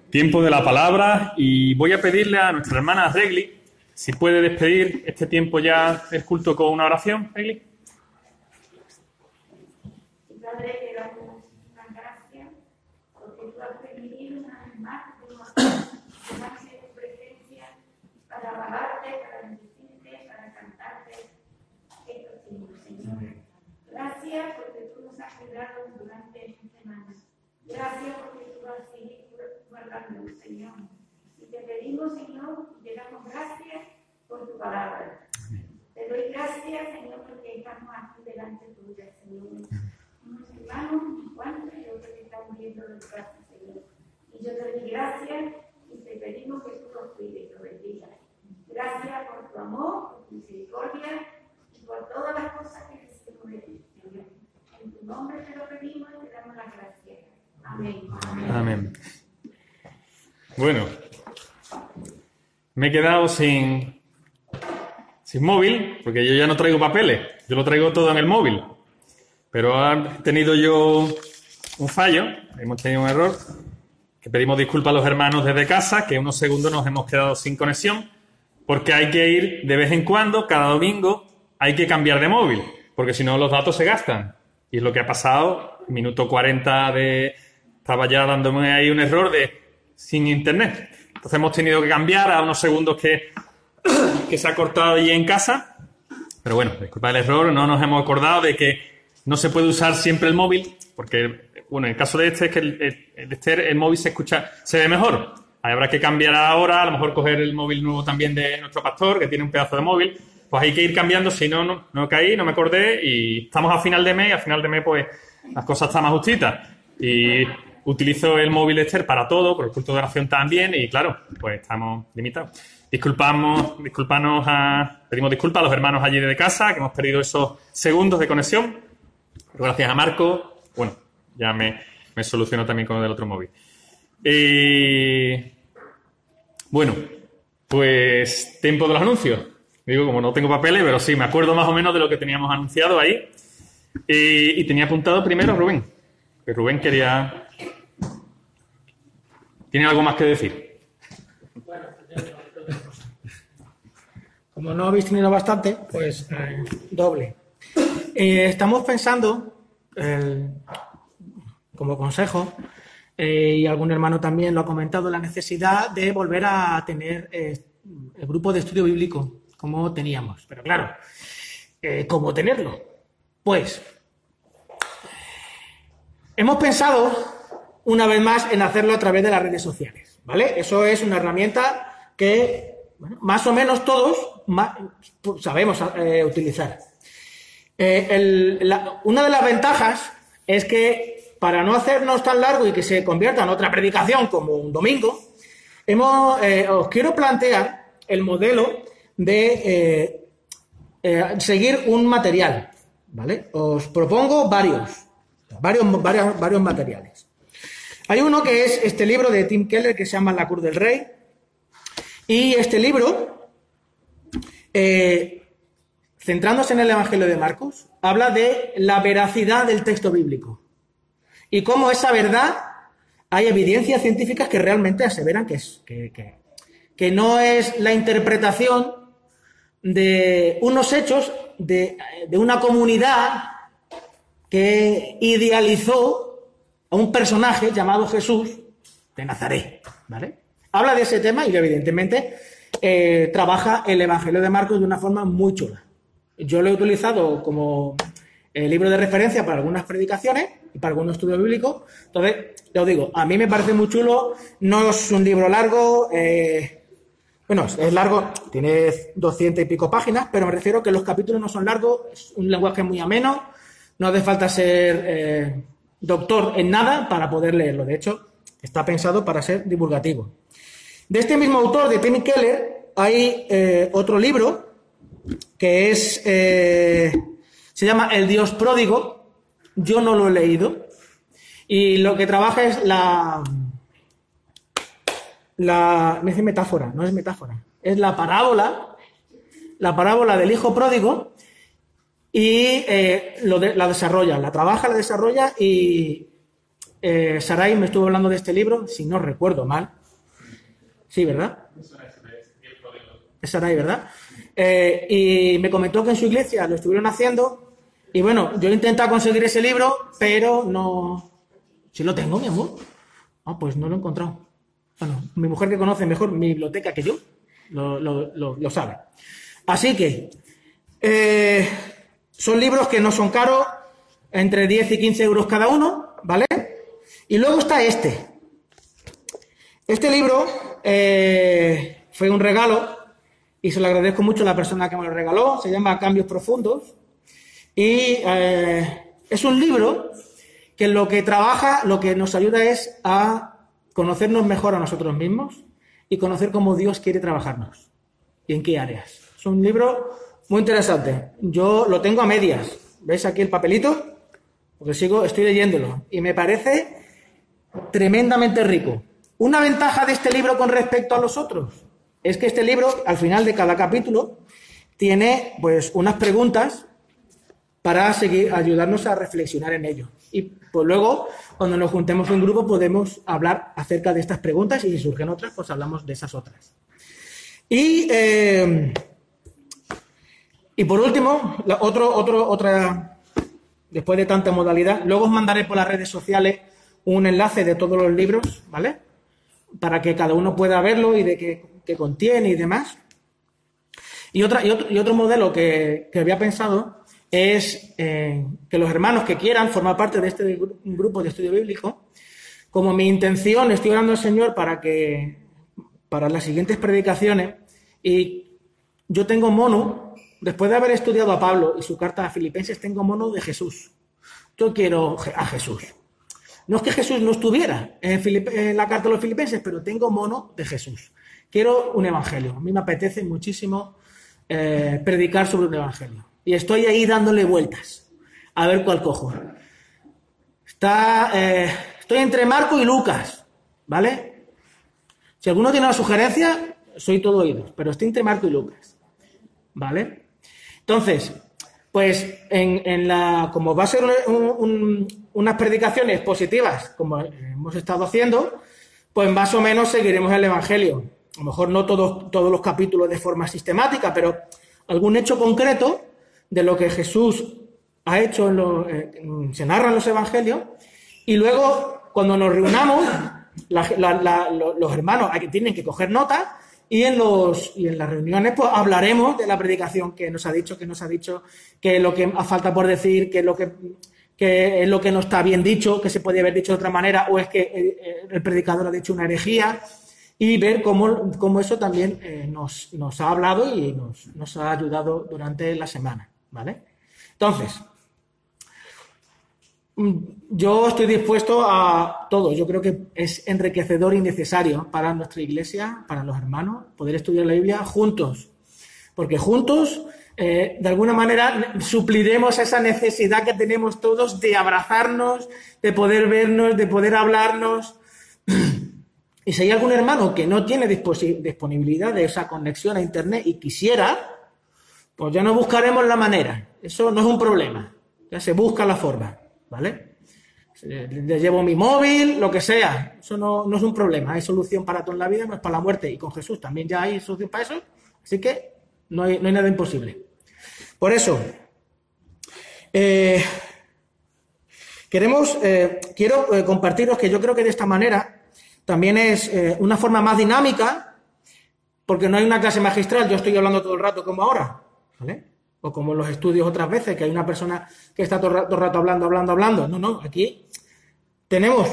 tiempo de la palabra y voy a pedirle a nuestra hermana Regli si puede despedir este tiempo ya del culto con una oración. Regli. Padre, te damos las gracias porque tú has permitido una vez más tomarse de tu presencia para alabarte, para bendecirte, para cantarte estos tiempos, Señor. Gracias porque tú nos has ayudado durante Gracias porque tú vas a seguir guardando, Señor. Y te pedimos, Señor, y te damos gracias por tu palabra. Te doy gracias, Señor, porque estamos aquí delante tuya, Señor. Unos hermanos, unos cuantos, y otros que están viendo los brazos, Señor. Y yo te doy gracias y te pedimos que tú los cuides y los bendigas. Gracias por tu amor, por tu misericordia y por todas las cosas que recibimos de ti, Señor. En tu nombre te lo pedimos y te damos las gracias. Amén. Amén. Bueno, me he quedado sin, sin móvil, porque yo ya no traigo papeles, yo lo traigo todo en el móvil. Pero ha tenido yo un fallo, hemos tenido un error, que pedimos disculpas a los hermanos desde casa, que unos segundos nos hemos quedado sin conexión, porque hay que ir de vez en cuando, cada domingo, hay que cambiar de móvil, porque si no los datos se gastan. Y es lo que ha pasado, minuto cuarenta de... Estaba ya dándome ahí un error de sin internet. Entonces hemos tenido que cambiar a unos segundos que, que se ha cortado allí en casa. Pero bueno, disculpa el error, no nos hemos acordado de que no se puede usar siempre el móvil, porque, bueno, en el caso de este es que el, el, este, el móvil se escucha, se ve mejor. Ahí habrá que cambiar ahora, a lo mejor coger el móvil nuevo también de nuestro pastor, que tiene un pedazo de móvil. Pues hay que ir cambiando, si no, no, no caí, no me acordé y estamos a final de mes y a final de mes pues las cosas están más justitas. Y utilizo el móvil Esther para todo, por el culto de oración también, y claro, pues estamos limitados. Disculpamos, disculpanos a, pedimos disculpas a los hermanos allí de casa, que hemos perdido esos segundos de conexión. Gracias a Marco, bueno, ya me, me solucionó también con lo del otro móvil. Eh, bueno, pues tiempo de los anuncios. Digo, como no tengo papeles, pero sí, me acuerdo más o menos de lo que teníamos anunciado ahí. Eh, y tenía apuntado primero Rubén, que Rubén quería... ¿Tiene algo más que decir? Bueno, ya no, otra cosa. Como no habéis tenido bastante, pues eh, doble. Eh, estamos pensando, eh, como consejo, eh, y algún hermano también lo ha comentado, la necesidad de volver a tener eh, el grupo de estudio bíblico como teníamos. Pero claro, eh, ¿cómo tenerlo? Pues, hemos pensado... una vez más, en hacerlo a través de las redes sociales, ¿vale? Eso es una herramienta que, bueno, más o menos todos más, sabemos eh, utilizar. Eh, el, la, una de las ventajas es que, para no hacernos tan largo y que se convierta en otra predicación como un domingo, hemos, eh, os quiero plantear el modelo de eh, eh, seguir un material, ¿vale? Os propongo varios, varios, varios, varios materiales. Hay uno que es este libro de Tim Keller que se llama La Cruz del Rey. Y este libro eh, centrándose en el Evangelio de Marcos, habla de la veracidad del texto bíblico y cómo esa verdad hay evidencias científicas que realmente aseveran que, es, que, que, que no es la interpretación de unos hechos de, de una comunidad que idealizó a un personaje llamado Jesús de Nazaret, ¿vale? Habla de ese tema y evidentemente eh, trabaja el Evangelio de Marcos de una forma muy chula. Yo lo he utilizado como eh, libro de referencia para algunas predicaciones y para algunos estudios bíblicos. Entonces, ya os digo, a mí me parece muy chulo, no es un libro largo, eh, bueno, es largo, tiene doscientas y pico páginas, pero me refiero que los capítulos no son largos, es un lenguaje muy ameno, no hace falta ser eh, doctor en nada para poder leerlo. De hecho, está pensado para ser divulgativo. De este mismo autor, de Tim Keller, hay eh, otro libro que es eh, se llama El Dios Pródigo. Yo no lo he leído. Y lo que trabaja es la... la me dice metáfora, no es metáfora. Es la parábola, la parábola del hijo pródigo, y eh, lo de, la desarrolla, la trabaja, la desarrolla, y eh, Sarai me estuvo hablando de este libro, si no recuerdo mal. Sí, ¿verdad? Es Sarai, ¿verdad? Eh, y me comentó que en su iglesia lo estuvieron haciendo, y bueno, yo he intentado conseguir ese libro, pero no... ¿Sí lo tengo, mi amor? Ah, pues no lo he encontrado. Bueno, mi mujer, que conoce mejor mi biblioteca que yo, lo, lo, lo, lo sabe. Así que eh, son libros que no son caros, entre diez y quince euros cada uno, ¿vale? Y luego está este. Este libro eh, fue un regalo, y se lo agradezco mucho a la persona que me lo regaló. Se llama Cambios Profundos. Y eh, es un libro que lo que trabaja, lo que nos ayuda es a conocernos mejor a nosotros mismos y conocer cómo Dios quiere trabajarnos y en qué áreas. Es un libro muy interesante. Yo lo tengo a medias. ¿Veis aquí el papelito? Porque sigo, estoy leyéndolo. Y me parece tremendamente rico. Una ventaja de este libro con respecto a los otros es que este libro, al final de cada capítulo, tiene pues unas preguntas para seguir ayudarnos a reflexionar en ello. Y pues luego, cuando nos juntemos en grupo, podemos hablar acerca de estas preguntas, y si surgen otras, pues hablamos de esas otras. Y, eh, y por último, la, otro, otro, otra, después de tanta modalidad, luego os mandaré por las redes sociales un enlace de todos los libros, ¿vale? Para que cada uno pueda verlo y de que... que contiene y demás. Y, otra, y, otro, y otro modelo que, que había pensado es eh, que los hermanos que quieran formar parte de este gru- grupo de estudio bíblico, como mi intención, estoy orando al Señor para que para las siguientes predicaciones, y yo tengo mono, después de haber estudiado a Pablo y su carta a Filipenses, tengo mono de Jesús. Yo quiero a Jesús. No es que Jesús no estuviera en, Filip- en la carta a los Filipenses, pero tengo mono de Jesús. Quiero un evangelio. A mí me apetece muchísimo eh, predicar sobre un evangelio. Y estoy ahí dándole vueltas a ver cuál cojo. Está, eh, estoy entre Marco y Lucas, ¿vale? Si alguno tiene una sugerencia, soy todo oídos, pero estoy entre Marco y Lucas, ¿vale? Entonces, pues, en, en la, como va a ser un, un, unas predicaciones positivas, como hemos estado haciendo, pues más o menos seguiremos el evangelio. A lo mejor no todos, todos los capítulos de forma sistemática, pero algún hecho concreto de lo que Jesús ha hecho, en lo, eh, se narra en los evangelios, y luego cuando nos reunamos, la, la, la, los hermanos hay que, tienen que coger notas, y en, los, y en las reuniones pues hablaremos de la predicación que nos ha dicho, que nos ha dicho, que lo que falta por decir, que lo que... que es lo que no está bien dicho, que se podía haber dicho de otra manera, o es que el predicador ha dicho una herejía, y ver cómo, cómo eso también eh, nos, nos ha hablado y nos, nos ha ayudado durante la semana, ¿vale? Entonces, yo estoy dispuesto a todo. Yo creo que es enriquecedor y necesario para nuestra iglesia, para los hermanos, poder estudiar la Biblia juntos, porque juntos... Eh, de alguna manera supliremos esa necesidad que tenemos todos de abrazarnos, de poder vernos, de poder hablarnos. Y si hay algún hermano que no tiene disponibilidad de esa conexión a internet y quisiera, Pues ya no buscaremos la manera. Eso no es un problema. Ya se busca la forma, ¿vale? Le llevo mi móvil, lo que sea. Eso no, no es un problema. Hay solución para todo en la vida, no es para la muerte. Y con Jesús también ya hay solución para eso. Así que no hay, no hay nada imposible. Por eso, eh, queremos, eh, quiero eh, compartiros que yo creo que de esta manera también es eh, una forma más dinámica, porque no hay una clase magistral. Yo estoy hablando todo el rato como ahora, ¿vale? O como en los estudios otras veces, que hay una persona que está todo el rato hablando, hablando, hablando. No, no, aquí tenemos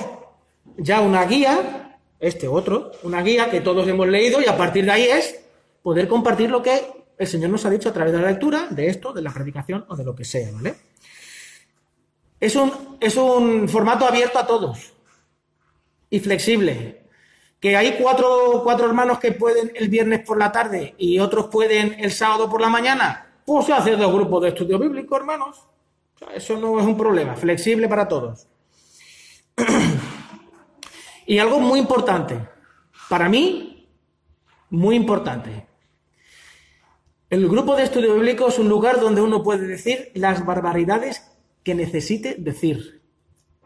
ya una guía, este otro, una guía que todos hemos leído, y a partir de ahí es poder compartir lo que el Señor nos ha dicho a través de la lectura, de esto, de la predicación o de lo que sea, ¿vale? Es un, es un formato abierto a todos y flexible. Que hay cuatro, cuatro hermanos que pueden el viernes por la tarde y otros pueden el sábado por la mañana. Pues hacer dos grupos de estudio bíblico, hermanos. O sea, eso no es un problema. Flexible para todos. Y algo muy importante. Para mí, muy importante. El grupo de estudio bíblico es un lugar donde uno puede decir las barbaridades que necesite decir.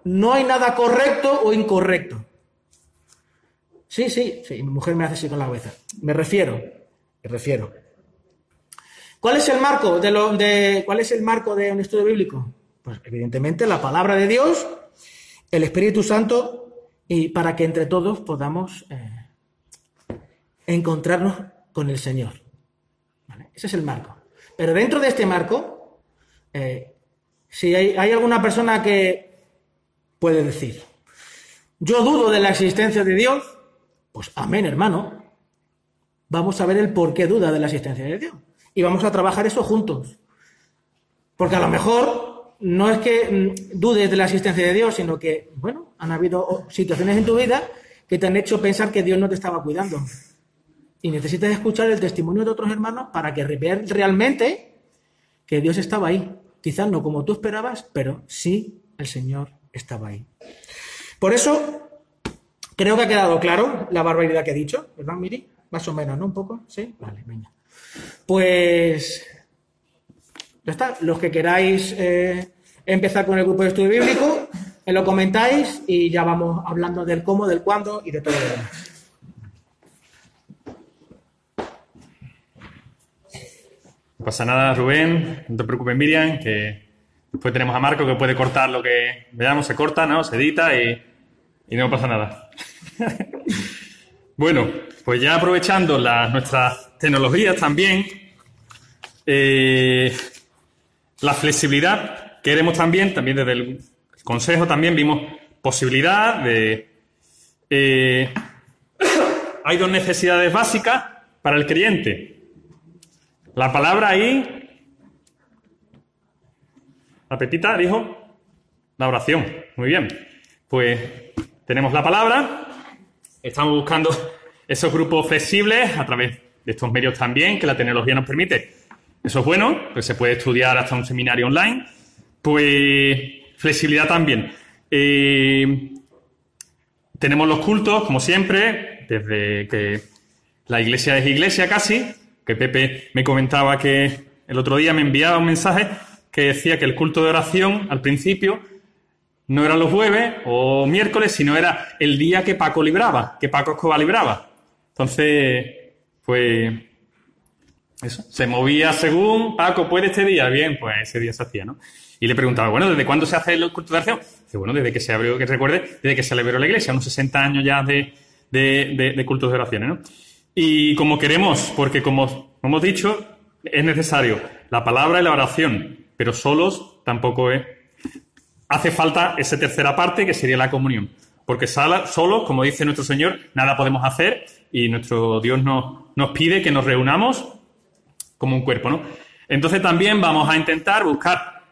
No hay nada correcto o incorrecto. Sí, sí, sí. Mi mujer me hace así con la cabeza. Me refiero. Me refiero. ¿Cuál es el marco de, lo, de cuál es el marco de un estudio bíblico? Pues evidentemente la palabra de Dios, el Espíritu Santo, y para que entre todos podamos eh, encontrarnos con el Señor. ¿Vale? Ese es el marco. Pero dentro de este marco, eh, si hay, hay alguna persona que puede decir, yo dudo de la existencia de Dios, pues amén, hermano. Vamos a ver el por qué duda de la existencia de Dios. Y vamos a trabajar eso juntos. Porque a lo mejor no es que dudes de la existencia de Dios, sino que, bueno, han habido situaciones en tu vida que te han hecho pensar que Dios no te estaba cuidando. Y necesitas escuchar el testimonio de otros hermanos para que veas realmente que Dios estaba ahí. Quizás no como tú esperabas, pero sí el Señor estaba ahí. Por eso, creo que ha quedado claro la barbaridad que he dicho, ¿verdad, Miri? Más o menos, ¿no? Un poco, ¿sí? Vale, venga. Pues ya está. Los que queráis eh, empezar con el grupo de estudio bíblico, me lo comentáis y ya vamos hablando del cómo, del cuándo y de todo lo demás. No pasa nada, Rubén. No te preocupes, Miriam, que después tenemos a Marco que puede cortar lo que veamos. Se corta, ¿no? Se edita y, y no pasa nada. Bueno, pues ya aprovechando las nuestras tecnologías también, eh, la flexibilidad, queremos también, también desde el consejo también vimos posibilidad de... Eh, hay dos necesidades básicas para el creyente. La palabra ahí, la Pepita dijo, la oración. Muy bien, pues tenemos la palabra, estamos buscando esos grupos flexibles a través de estos medios también que la tecnología nos permite. Eso es bueno, pues se puede estudiar hasta un seminario online. Pues flexibilidad también. Eh, tenemos los cultos, como siempre, desde que la iglesia es iglesia casi, que Pepe me comentaba que el otro día me enviaba un mensaje que decía que el culto de oración al principio no era los jueves o miércoles, sino era el día que Paco libraba, que Paco Escobar libraba. Entonces... pues eso, se movía según, Paco, ¿puede este día? Bien, pues ese día se hacía, ¿no? Y le preguntaba, bueno, ¿desde cuándo se hace el culto de oración? Dice, bueno, desde que se abrió, que recuerde, desde que se celebró la iglesia, unos sesenta años ya de, de, de, de cultos de oraciones, ¿no? Y como queremos, porque como hemos dicho, es necesario la palabra y la oración, pero solos tampoco es. Hace falta esa tercera parte que sería la comunión, porque solos, como dice nuestro Señor, nada podemos hacer y nuestro Dios nos... nos pide que nos reunamos como un cuerpo, ¿no? Entonces también vamos a intentar buscar,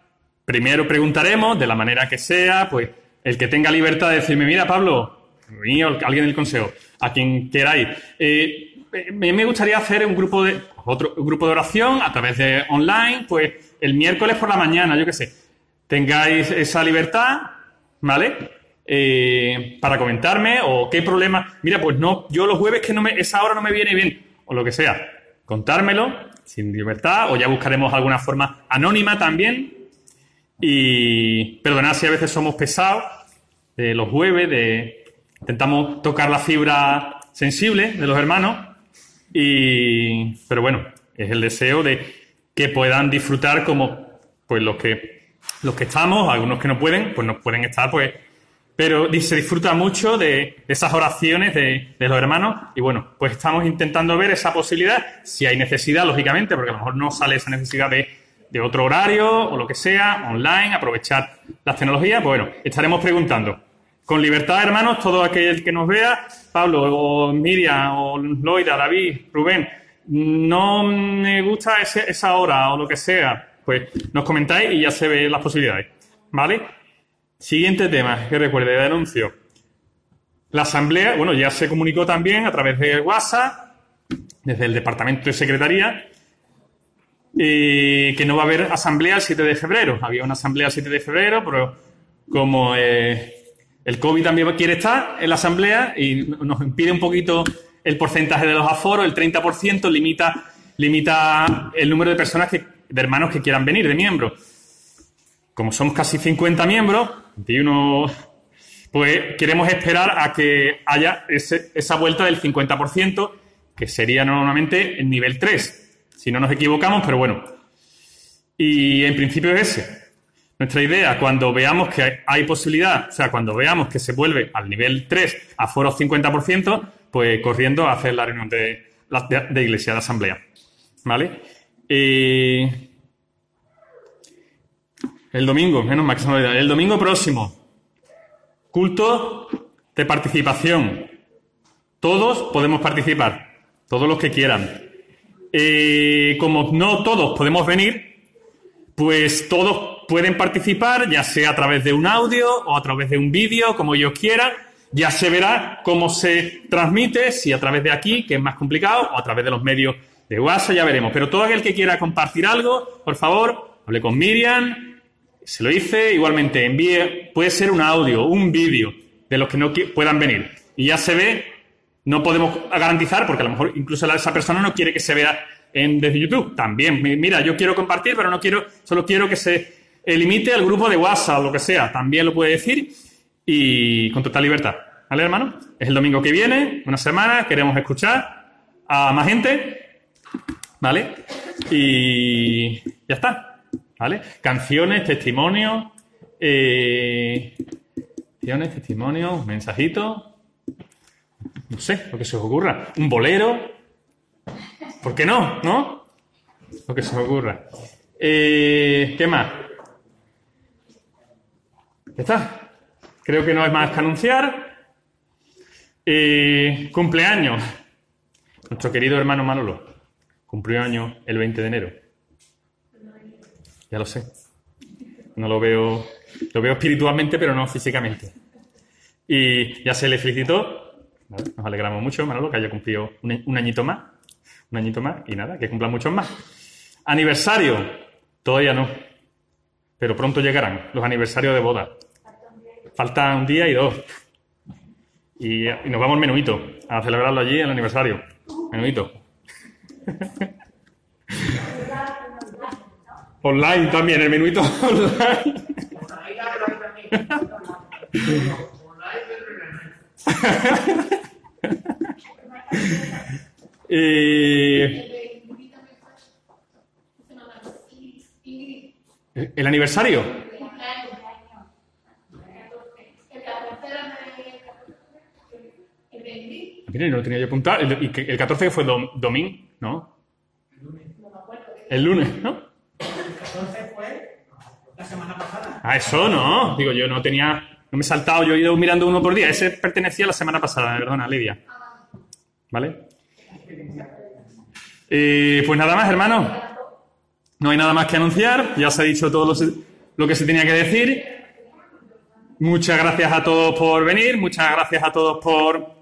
primero preguntaremos, de la manera que sea, pues el que tenga libertad de decirme, mira, Pablo, alguien del consejo, a quien queráis, eh, me gustaría hacer un grupo de otro un grupo de oración a través de online, pues el miércoles por la mañana, yo qué sé, tengáis esa libertad, ¿vale? Eh, para comentarme o qué problema, mira, pues no, yo los jueves que no me, esa hora no me viene bien, o lo que sea, contármelo sin libertad, o ya buscaremos alguna forma anónima también. Y perdonad si a veces somos pesados, de los jueves, de, intentamos tocar la fibra sensible de los hermanos, y, pero bueno, es el deseo de que puedan disfrutar como pues los que, los que estamos, algunos que no pueden, pues no pueden estar, pues, pero se disfruta mucho de, de esas oraciones de, de los hermanos, y bueno, pues estamos intentando ver esa posibilidad, si hay necesidad, lógicamente, porque a lo mejor no sale esa necesidad de, de otro horario o lo que sea, online, aprovechar las tecnologías, pues bueno, estaremos preguntando. Con libertad, hermanos, todo aquel que nos vea, Pablo o Miriam o Loida, David, Rubén, no me gusta ese, esa hora o lo que sea, pues nos comentáis y ya se ven las posibilidades, ¿vale? Siguiente tema, que recuerde, de anuncio. La asamblea, bueno, ya se comunicó también a través de WhatsApp, desde el departamento de secretaría, eh, que no va a haber asamblea el siete de febrero. Había una asamblea el siete de febrero, pero como... Eh, El COVID también quiere estar en la asamblea y nos impide un poquito el porcentaje de los aforos, el treinta por ciento limita, limita el número de personas, que, de hermanos que quieran venir, de miembros. Como somos casi cincuenta miembros, veintiuno, pues queremos esperar a que haya ese, esa vuelta del cincuenta por ciento, que sería normalmente el nivel tres, si no nos equivocamos, pero bueno. Y en principio es ese. Nuestra idea, cuando veamos que hay posibilidad, o sea, cuando veamos que se vuelve al nivel tres, a foros cincuenta por ciento, pues corriendo a hacer la reunión de, de, de iglesia, de asamblea, ¿vale? Eh, el domingo, menos mal que se me olvidó, el domingo próximo, culto de participación. Todos podemos participar, todos los que quieran. Eh, como no todos podemos venir, pues todos pueden participar, ya sea a través de un audio o a través de un vídeo, como ellos quieran. Ya se verá cómo se transmite, si a través de aquí, que es más complicado, o a través de los medios de WhatsApp, ya veremos. Pero todo aquel que quiera compartir algo, por favor, hable con Miriam, se lo hice. Igualmente, envíe, puede ser un audio, un vídeo, de los que no puedan venir. Y ya se ve, no podemos garantizar, porque a lo mejor incluso esa persona no quiere que se vea en, desde YouTube. También, mira, yo quiero compartir, pero no quiero, solo quiero que se... El límite al grupo de WhatsApp, lo que sea, también lo puede decir y con total libertad. ¿Vale, hermano? Es el domingo que viene, una semana, queremos escuchar a más gente, ¿vale? Y ya está, ¿vale? Canciones, testimonios, eh, canciones, testimonios, mensajitos, no sé, lo que se os ocurra. Un bolero, ¿por qué no? ¿No? Lo que se os ocurra. Eh, ¿Qué más? Ya está. Creo que no hay más que anunciar. Eh, cumpleaños. Nuestro querido hermano Manolo cumplió año el veinte de enero. Ya lo sé. No lo veo... Lo veo espiritualmente, pero no físicamente. Y ya se le felicitó. Nos alegramos mucho, Manolo, que haya cumplido un, un añito más. Un añito más y nada, que cumplan muchos más. Aniversario. Todavía no. Pero pronto llegarán los aniversarios de boda. Falta un día y dos. Y, y nos vamos al menuito, a celebrarlo allí, el aniversario. Menuito. Online también, el menuito online. eh, ¿El aniversario? Mira, no lo tenía yo apuntado. El, el catorce que fue dom, domingo, ¿no? El lunes. El lunes, ¿no? El catorce fue la semana pasada. Ah, eso no. Digo, yo no tenía... No me he saltado, yo he ido mirando uno por día. Ese pertenecía a la semana pasada, perdona, Lidia. ¿Vale? Eh, pues nada más, hermanos. No hay nada más que anunciar. Ya se ha dicho todo lo, lo que se tenía que decir. Muchas gracias a todos por venir. Muchas gracias a todos por...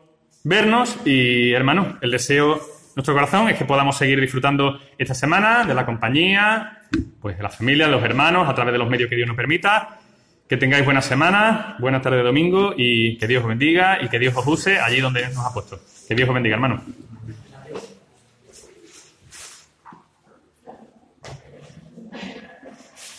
vernos y, hermanos, el deseo de nuestro corazón es que podamos seguir disfrutando esta semana de la compañía, pues de la familia, de los hermanos, a través de los medios que Dios nos permita. Que tengáis buenas semanas, buenas tardes de domingo y que Dios os bendiga y que Dios os use allí donde nos ha puesto. Que Dios os bendiga, hermanos.